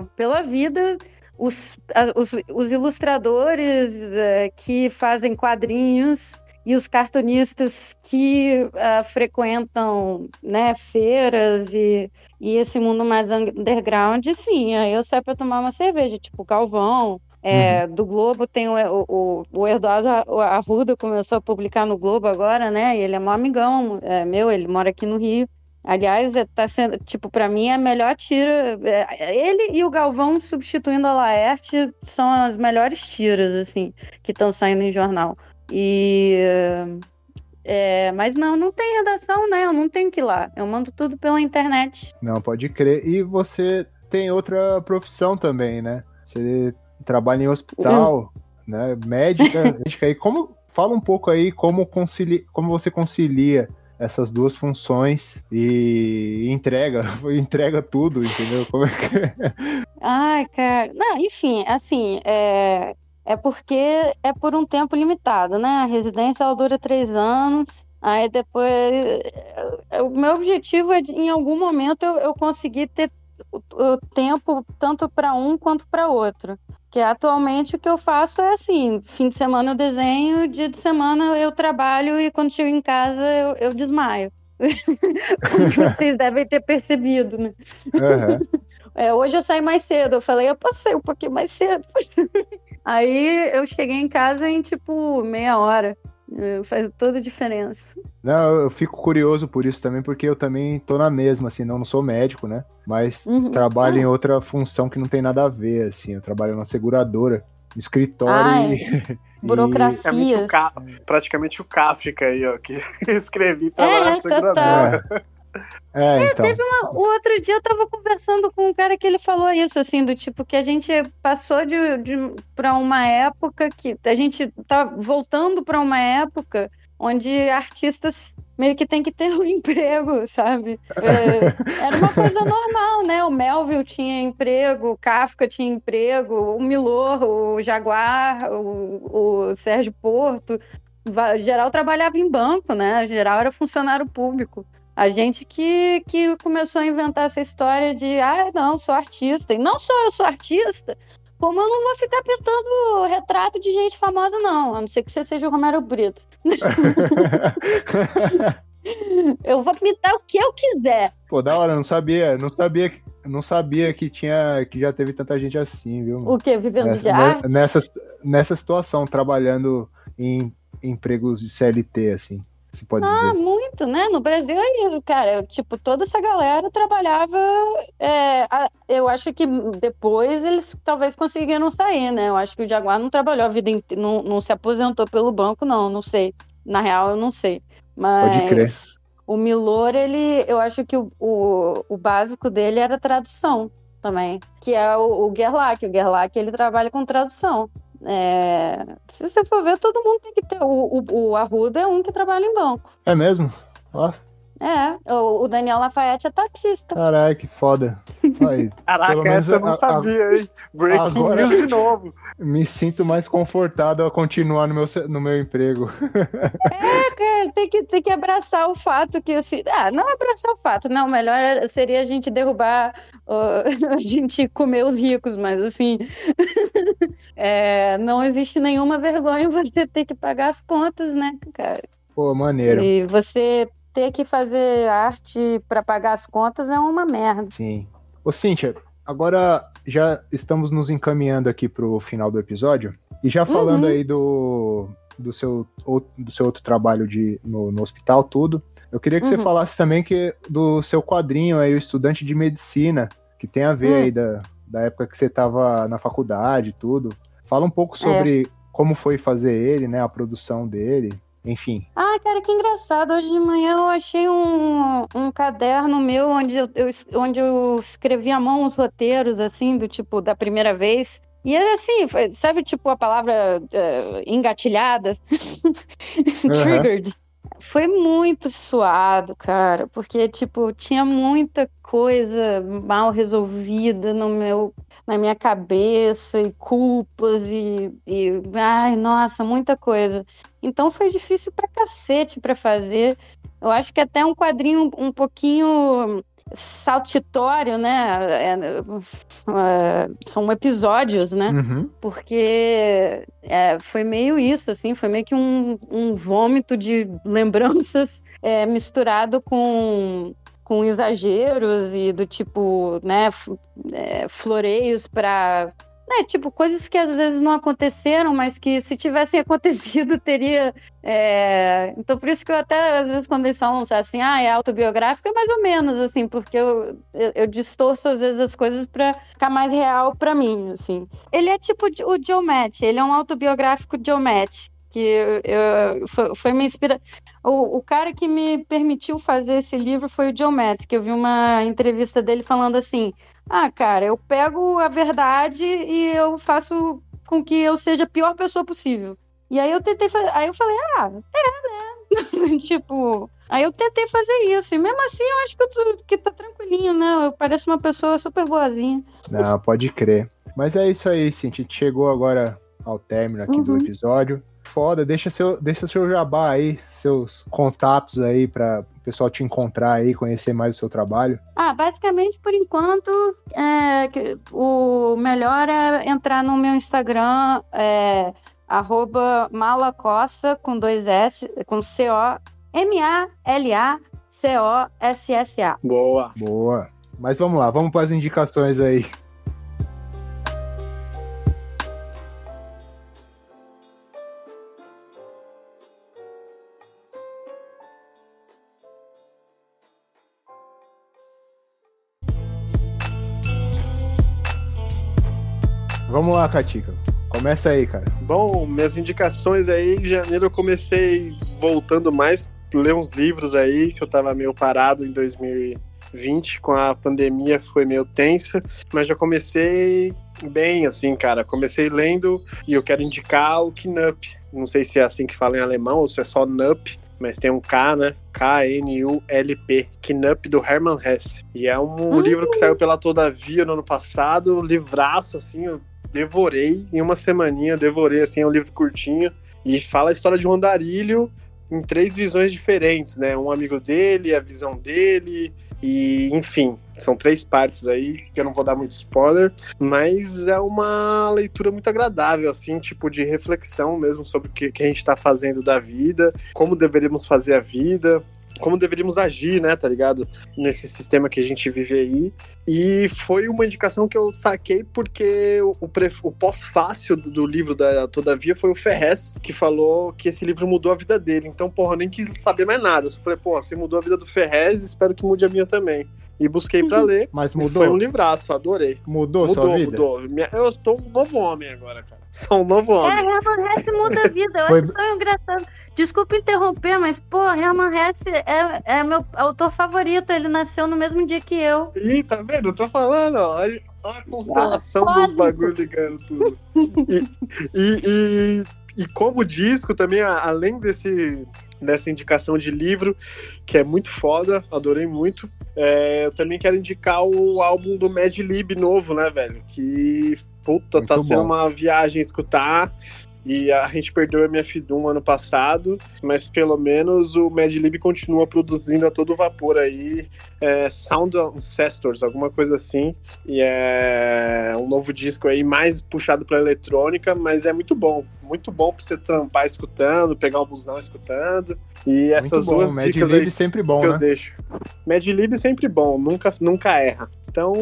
uh, pela vida... Os, uh, os, os ilustradores uh, que fazem quadrinhos... E os cartunistas que uh, frequentam, né, feiras e, e esse mundo mais underground, sim, aí eu saio para tomar uma cerveja, tipo Galvão, é, uhum. do Globo, tem o, o, o Eduardo Arruda, começou a publicar no Globo agora, né, e ele é meu amigão, é meu, ele mora aqui no Rio. Aliás, tá sendo, tipo, pra mim é a melhor tira. Ele e o Galvão substituindo a Laerte são as melhores tiras, assim, que estão saindo em jornal. E, é, mas não, não tem redação, né? Eu não tenho que ir lá. Eu mando tudo pela internet. Não, pode crer. E você tem outra profissão também, né? Você trabalha em hospital, uhum. né? Médica. Médica aí. Como, fala um pouco aí como, concilia, como você concilia essas duas funções e entrega, entrega tudo, entendeu? Como é que... Ai, cara. Não, enfim, assim... É... É porque é por um tempo limitado, né? A residência ela dura três anos, aí depois... O meu objetivo é, de, em algum momento, eu, eu conseguir ter o, o tempo tanto para um quanto para outro. Porque atualmente o que eu faço é assim, fim de semana eu desenho, dia de semana eu trabalho e quando chego em casa eu, eu desmaio. Como vocês devem ter percebido, né? Uhum. É, hoje eu saí mais cedo, eu falei, eu passei um pouquinho mais cedo. Aí eu cheguei em casa em, tipo, meia hora. Faz toda a diferença. Não, eu fico curioso por isso também, porque eu também tô na mesma, assim, não, não sou médico, né? Mas uhum. trabalho ah. em outra função que não tem nada a ver, assim. Eu trabalho na seguradora, no escritório Ai. e... burocracia. Praticamente o Kafka aí, ó, que escrevi pra lá na seguradora. Tá, tá. É, é, então. Teve uma, o outro dia eu tava conversando com um cara que ele falou isso, assim, do tipo que a gente passou de, de, pra uma época que a gente tá voltando pra uma época onde artistas meio que tem que ter um emprego, sabe? É, era uma coisa normal, né? O Melville tinha emprego, o Kafka tinha emprego, o Milor, o Jaguar, o, o Sérgio Porto... geral trabalhava em banco, né? Geral era funcionário público. A gente que, que começou a inventar essa história de, ah, não, sou artista. E não só eu sou artista, como eu não vou ficar pintando retrato de gente famosa, não. A não ser que você seja o Romero Brito. Eu vou pintar o que eu quiser. Pô, da hora, não sabia, não sabia que... Não sabia que, tinha, que já teve tanta gente assim, viu? O quê? Vivendo nessa, de arte? Nessa, nessa situação, trabalhando em empregos de C L T, assim, se pode ah, dizer. Ah, muito, né? No Brasil, cara, tipo, toda essa galera trabalhava... É, a, eu acho que depois eles talvez conseguiram sair, né? Eu acho que o Jaguar não trabalhou a vida inteira, não, não se aposentou pelo banco, não, não sei. Na real, eu não sei. Mas... Pode crer. O Milor, ele, eu acho que o, o, o básico dele era tradução também, que é o, o Gerlach. O Gerlach, ele trabalha com tradução. É, se você for ver, todo mundo tem que ter. O, o, o Arruda é um que trabalha em banco. É mesmo? Ó. É, o, o Daniel Lafayette é taxista. Caralho, que foda. Aí, caraca, essa eu não a, sabia, a, hein? Breaking news de novo. Me sinto mais confortado a continuar no meu, no meu emprego. É, cara, tem que, tem que abraçar o fato que... Assim, ah, não abraçar o fato, não. Melhor seria a gente derrubar, uh, a gente comer os ricos, mas assim... é, não existe nenhuma vergonha você ter que pagar as contas, né, cara? Pô, maneiro. E você... ter que fazer arte para pagar as contas é uma merda. Sim. Ô, Cíntia, agora já estamos nos encaminhando aqui pro final do episódio. E já falando uhum. aí do, do, seu, do seu outro trabalho de, no, no hospital, tudo, eu queria que uhum. você falasse também que, do seu quadrinho aí, o estudante de medicina, que tem a ver uhum. aí da, da época que você estava na faculdade, tudo. Fala um pouco sobre é. como foi fazer ele, né, a produção dele. Enfim. Ah, cara, que engraçado. Hoje de manhã eu achei um, um caderno meu onde eu, eu, onde eu escrevi à mão os roteiros, assim, do tipo, da primeira vez. E é assim, foi, sabe, tipo, a palavra uh, engatilhada? Uhum. Triggered. Foi muito suado, cara, porque, tipo, tinha muita coisa mal resolvida no meu... na minha cabeça, e culpas, e, e... ai, nossa, muita coisa. Então foi difícil pra cacete pra fazer. Eu acho que até um quadrinho um pouquinho saltitório, né? É, é, são episódios, né? Uhum. Porque é, foi meio isso, assim, foi meio que um, um vômito de lembranças é, misturado com... com exageros e do tipo, né, é, floreios para, né, tipo, coisas que às vezes não aconteceram, mas que se tivessem acontecido teria, é... então por isso que eu até, às vezes, quando eles falam assim, ah, é autobiográfico, é mais ou menos, assim, porque eu, eu, eu distorço, às vezes, as coisas para ficar mais real para mim, assim. Ele é tipo o Joe Matt, ele é um autobiográfico Joe Matt, que eu, eu, foi, foi minha inspiração. O, o cara que me permitiu fazer esse livro foi o Joe Matt, que eu vi uma entrevista dele falando assim, ah, cara, eu pego a verdade e eu faço com que eu seja a pior pessoa possível. E aí eu tentei fazer, aí eu falei, ah, é, né? Tipo, aí eu tentei fazer isso, e mesmo assim eu acho que, eu, que tá tranquilinho, né? Eu pareço uma pessoa super boazinha. Não, pode crer. Mas é isso aí, Cinti, chegou agora ao término aqui uhum. do episódio. Foda, deixa seu, deixa seu jabá aí, seus contatos aí pra o pessoal te encontrar aí, conhecer mais o seu trabalho. Ah, basicamente, por enquanto, é, o melhor é entrar no meu Instagram, é, arroba malacossa, com dois S, com C O M A L A C O S S A. Boa! Boa! Mas vamos lá, vamos para as indicações aí. Vamos lá, Catica. Começa aí, cara. Bom, minhas indicações aí, em janeiro eu comecei voltando mais, ler uns livros aí, que eu tava meio parado em dois mil e vinte, com a pandemia foi meio tensa, mas já comecei bem, assim, cara. Comecei lendo, e eu quero indicar o Knupp. Não sei se é assim que fala em alemão, ou se é só Knupp, mas tem um K, né? K N U L P, Knupp, do Hermann Hesse. E é um uhum. livro que saiu pela Todavia no ano passado, livraço, assim, eu devorei, em uma semaninha, devorei, assim, é um livro curtinho, e fala a história de um andarilho em três visões diferentes, né? Um amigo dele, a visão dele e, enfim, são três partes aí, que eu não vou dar muito spoiler, mas é uma leitura muito agradável, assim, tipo de reflexão mesmo sobre o que a gente tá fazendo da vida, como deveríamos fazer a vida, como deveríamos agir, né, tá ligado? Nesse sistema que a gente vive aí. E foi uma indicação que eu saquei porque o, pre- o pós-fácil do livro da Todavia foi o Ferrez, que falou que esse livro mudou a vida dele. Então, porra, eu nem quis saber mais nada. Eu falei, pô, você mudou a vida do Ferrez, espero que mude a minha também. E busquei pra ler. Mas mudou? Foi um livraço, adorei. Mudou, mudou sua vida? Mudou, mudou. Eu tô um novo homem agora, cara. Sou um novo homem. É, Herman Hesse muda a vida. Eu foi... acho tão engraçado. Desculpa interromper, mas, pô, Herman Hesse é, é meu autor favorito. Ele nasceu no mesmo dia que eu. Ih, tá vendo? Eu tô falando, ó. Olha a constelação ah, dos bagulhos ligando tudo. E, e, e, e como disco também, além desse... dessa indicação de livro, que é muito foda, adorei muito. É, eu também quero indicar o álbum do Mad Lib novo, né, velho? Que, puta, muito tá bom. Sendo uma viagem escutar. E a gente perdeu a M F Doom ano passado, mas pelo menos o Mad Lib continua produzindo a todo vapor aí, é, Sound Ancestors, alguma coisa assim, e é um novo disco aí mais puxado pra eletrônica, mas é muito bom, muito bom pra você trampar escutando, pegar o busão escutando, e essas muito duas bom. Dicas Mad Lib sempre bom, que né? eu deixo. Mad Lib sempre bom, nunca, nunca erra, então...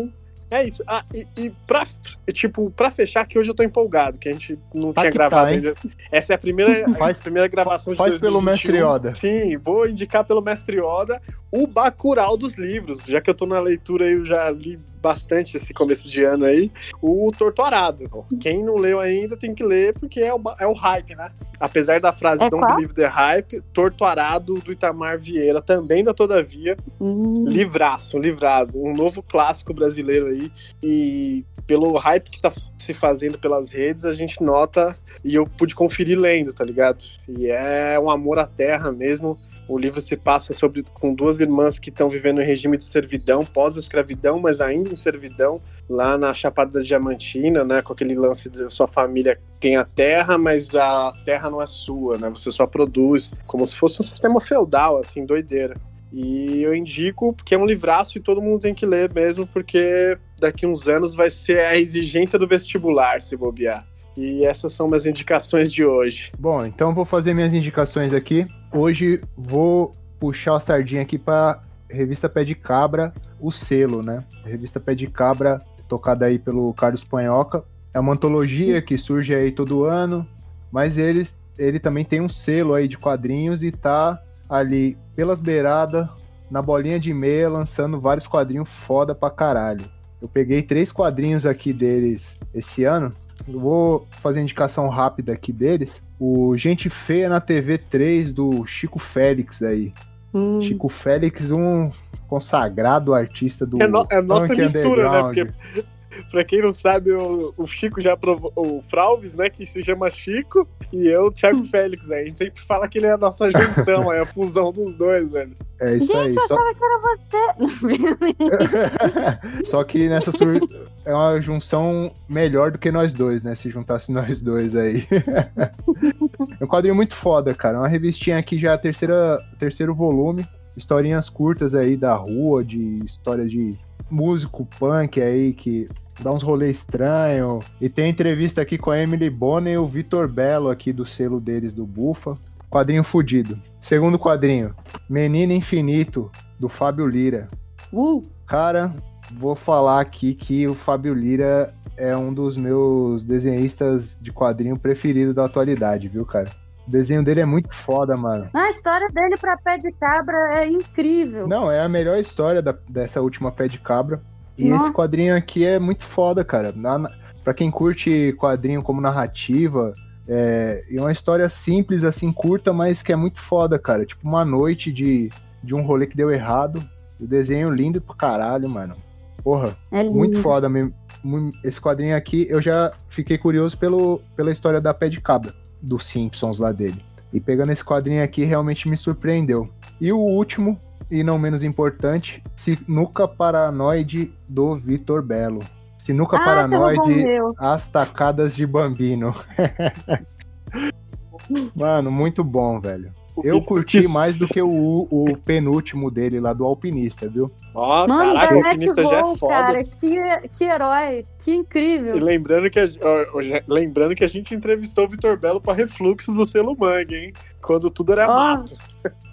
É isso. Ah, e, e pra, tipo, pra fechar, que hoje eu tô empolgado, que a gente não tá tinha gravado tá, ainda. Essa é a primeira, faz, a primeira gravação de dois mil e vinte e um. Faz pelo Mestre Yoda. Sim, vou indicar pelo Mestre Yoda o Bacurau dos livros, já que eu tô na leitura aí, eu já li bastante esse começo de ano aí, o Torturado. Quem não leu ainda tem que ler, porque é o, é o hype, né? Apesar da frase é Don't qual? Believe the Hype, Torturado do Itamar Vieira, também da Todavia, hum. livraço, livrado, um novo clássico brasileiro aí. E pelo hype que tá se fazendo pelas redes, a gente nota, e eu pude conferir lendo, tá ligado? E é um amor à terra mesmo. O livro se passa sobre, com duas irmãs que estão vivendo em regime de servidão, pós-escravidão, mas ainda em servidão, lá na Chapada Diamantina, né? Com aquele lance de sua família tem a terra, mas a terra não é sua, né? Você só produz, como se fosse um sistema feudal, assim, doideira. E eu indico, porque é um livraço e todo mundo tem que ler mesmo, porque daqui uns anos vai ser a exigência do vestibular, se bobear. E essas são minhas indicações de hoje. Bom, então vou fazer minhas indicações aqui. Hoje vou puxar a sardinha aqui pra revista Pé de Cabra, o selo, né? A revista Pé de Cabra, tocada aí pelo Carlos Panhoca. É uma antologia que surge aí todo ano, mas ele, ele também tem um selo aí de quadrinhos e tá... ali pelas beiradas, na bolinha de meia, lançando vários quadrinhos foda pra caralho. Eu peguei três quadrinhos aqui deles esse ano. Eu vou fazer indicação rápida aqui deles. O Gente Feia na T V três do Chico Félix aí. Hum. Chico Félix, um consagrado artista do... É, no, é nossa mistura, né? Porque... Pra quem não sabe, o, o Chico já aprovou, o Fraubes, né, que se chama Chico, e eu, o Tiago Félix, né? A gente sempre fala que ele é a nossa junção, é a fusão dos dois, velho. É isso gente, aí. Gente, eu só... achava que era você. Só que nessa sur... é uma junção melhor do que nós dois, né, se juntasse nós dois aí. É um quadrinho muito foda, cara, uma revistinha aqui já, terceira, terceiro volume, historinhas curtas aí da rua, de histórias de... músico punk aí que dá uns rolês estranhos. E tem entrevista aqui com a Emily Bonner e o Vitor Bello aqui do selo deles, do Bufa. Quadrinho fudido. Segundo quadrinho, Menino Infinito, do Fábio Lira. Uh. Cara, vou falar aqui que o Fábio Lira é um dos meus desenhistas de quadrinho preferido da atualidade, viu, cara? O desenho dele é muito foda, mano. A história dele pra Pé de Cabra é incrível. Não, é a melhor história da, dessa última Pé de Cabra. E Nossa. Esse quadrinho aqui é muito foda, cara. Na, na, pra quem curte quadrinho como narrativa, é, é uma história simples, assim, curta, mas que é muito foda, cara. Tipo, uma noite de, de um rolê que deu errado. O desenho lindo pro caralho, mano. Porra, é lindo. Muito foda mesmo. Esse quadrinho aqui, eu já fiquei curioso pelo, pela história da Pé de Cabra. Dos Simpsons lá dele. E pegando esse quadrinho aqui, realmente me surpreendeu. E o último, e não menos importante, Sinuca Paranoide, do Vitor Bello. Sinuca ah, Paranoide, As Tacadas de Bambino. Mano, muito bom, velho. Eu curti mais do que o, o penúltimo dele lá do Alpinista, viu? Ó, oh, caraca, o Alpinista já é foda. Cara, que, que herói, que incrível. E lembrando que a, lembrando que a gente entrevistou o Vitor Bello pra Refluxos do Selo Mangue, hein? Quando tudo era oh. mato.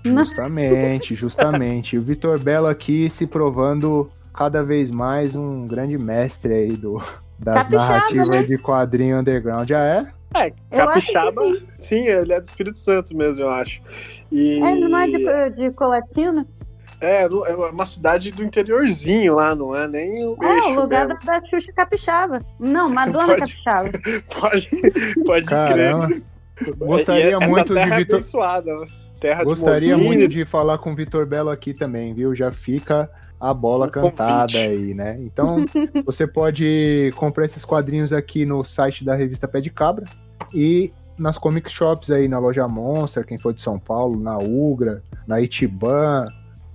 Justamente, justamente. O Vitor Bello aqui se provando cada vez mais um grande mestre aí do, das Capixaba, narrativas, né? De quadrinho underground. Já é? É, Capixaba, sim. sim, ele é do Espírito Santo mesmo, eu acho. E... É, não é de, de Colatina? É, é uma cidade do interiorzinho lá, não é nem o É, o lugar mesmo. Da Xuxa Capixaba. Não, Madonna pode, Capixaba. Pode, pode crer. Gostaria e muito terra de Vitor... abençoada, terra Gostaria de muito de falar com o Vitor Bello aqui também, viu? Já fica... a bola um cantada convite. Aí, né? Então, você pode comprar esses quadrinhos aqui no site da revista Pé de Cabra e nas comic shops aí, na loja Monster, quem for de São Paulo, na Ugra, na Itiban,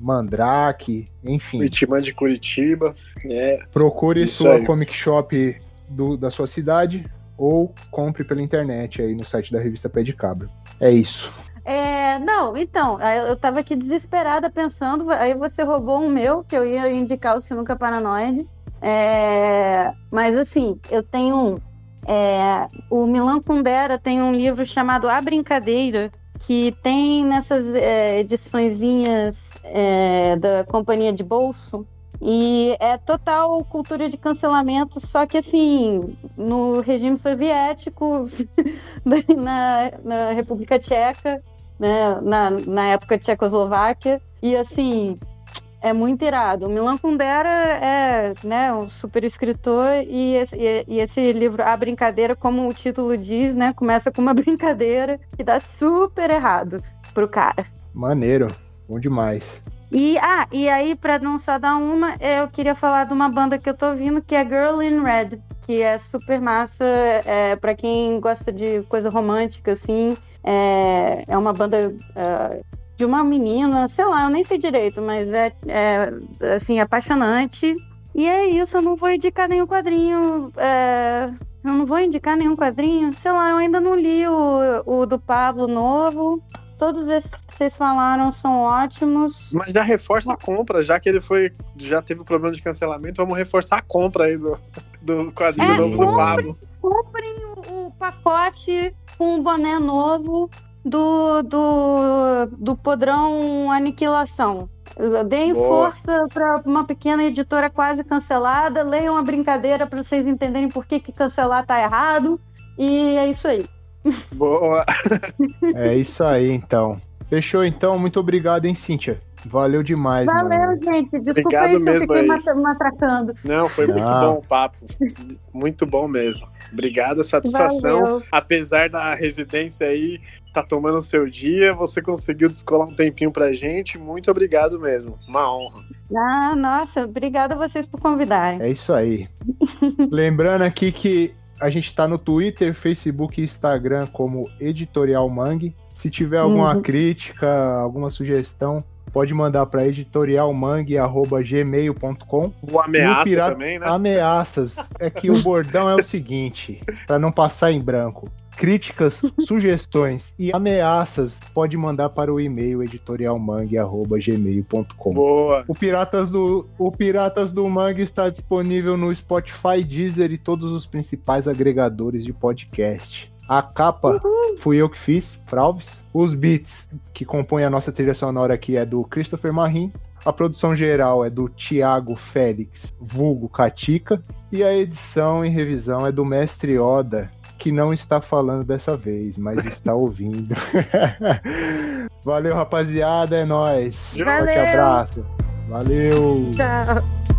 Mandrake, enfim. Itiban de Curitiba. É. Procure Isso sua aí. Comic shop do, da sua cidade ou compre pela internet aí no site da revista Pé de Cabra. É isso. É, não, então, eu tava aqui desesperada pensando, aí você roubou um meu, que eu ia indicar o Sinuca Paranoide, é, mas assim, eu tenho um, é, o Milan Kundera tem um livro chamado A Brincadeira, que tem nessas é, ediçõezinhas é, da Companhia de Bolso, e é total cultura de cancelamento, só que assim, no regime soviético, na, na República Tcheca, né, na, na época Tchecoslováquia, e assim, é muito irado. O Milan Kundera é, né, um super escritor, e esse, e, e esse livro, A Brincadeira, como o título diz, né, começa com uma brincadeira que dá super errado pro cara. Maneiro, bom demais. E, ah, e aí, pra não só dar uma, eu queria falar de uma banda que eu tô ouvindo, que é Girl in Red, que é super massa, é, pra quem gosta de coisa romântica, assim, é, é uma banda é, de uma menina, sei lá, eu nem sei direito, mas é, é assim, apaixonante. E é isso, eu não vou indicar nenhum quadrinho, é, eu não vou indicar nenhum quadrinho, sei lá, eu ainda não li o, o do Pablo novo. Todos esses que vocês falaram são ótimos. Mas já reforça a compra, já que ele foi, já teve problema de cancelamento, vamos reforçar a compra aí do, do quadrinho é, novo compre, do Pablo. Comprem o pacote com o boné novo do, do, do Podrão Aniquilação. Deem Boa. Força para uma pequena editora quase cancelada, leiam A Brincadeira para vocês entenderem por que, que cancelar tá errado, e é isso aí. Boa! É isso aí, então. Fechou, então. Muito obrigado, hein, Cíntia? Valeu demais, Valeu, mano. gente. Desculpa obrigado aí, mesmo eu fiquei aí. matracando. Não, foi Não. muito bom o papo. Muito bom mesmo. Obrigado, satisfação. Valeu. Apesar da residência aí, tá tomando o seu dia, você conseguiu descolar um tempinho pra gente. Muito obrigado mesmo. Uma honra. Ah, nossa, obrigado a vocês por convidarem. É isso aí. Lembrando aqui que a gente tá no Twitter, Facebook e Instagram como Editorial Mangue. Se tiver alguma uhum. crítica, alguma sugestão, pode mandar para editorialmangue arroba gmail ponto com. Ou ameaça pirata... também, né? Ameaças. É que o bordão é o seguinte, para não passar em branco. Críticas, sugestões e ameaças pode mandar para o e-mail editorialmangue arroba gmail ponto com. Boa! O Piratas, do, o Piratas do Mangue está disponível no Spotify, Deezer e todos os principais agregadores de podcast. A capa uhum. fui eu que fiz, Fraubes. Os beats que compõem a nossa trilha sonora aqui é do Christopher Marim. A produção geral é do Tiago Félix, vulgo Catica. E a edição e revisão é do Mestre Oda, que não está falando dessa vez, mas está ouvindo. Valeu, rapaziada, é nóis. Valeu. Forte abraço. Valeu. Tchau.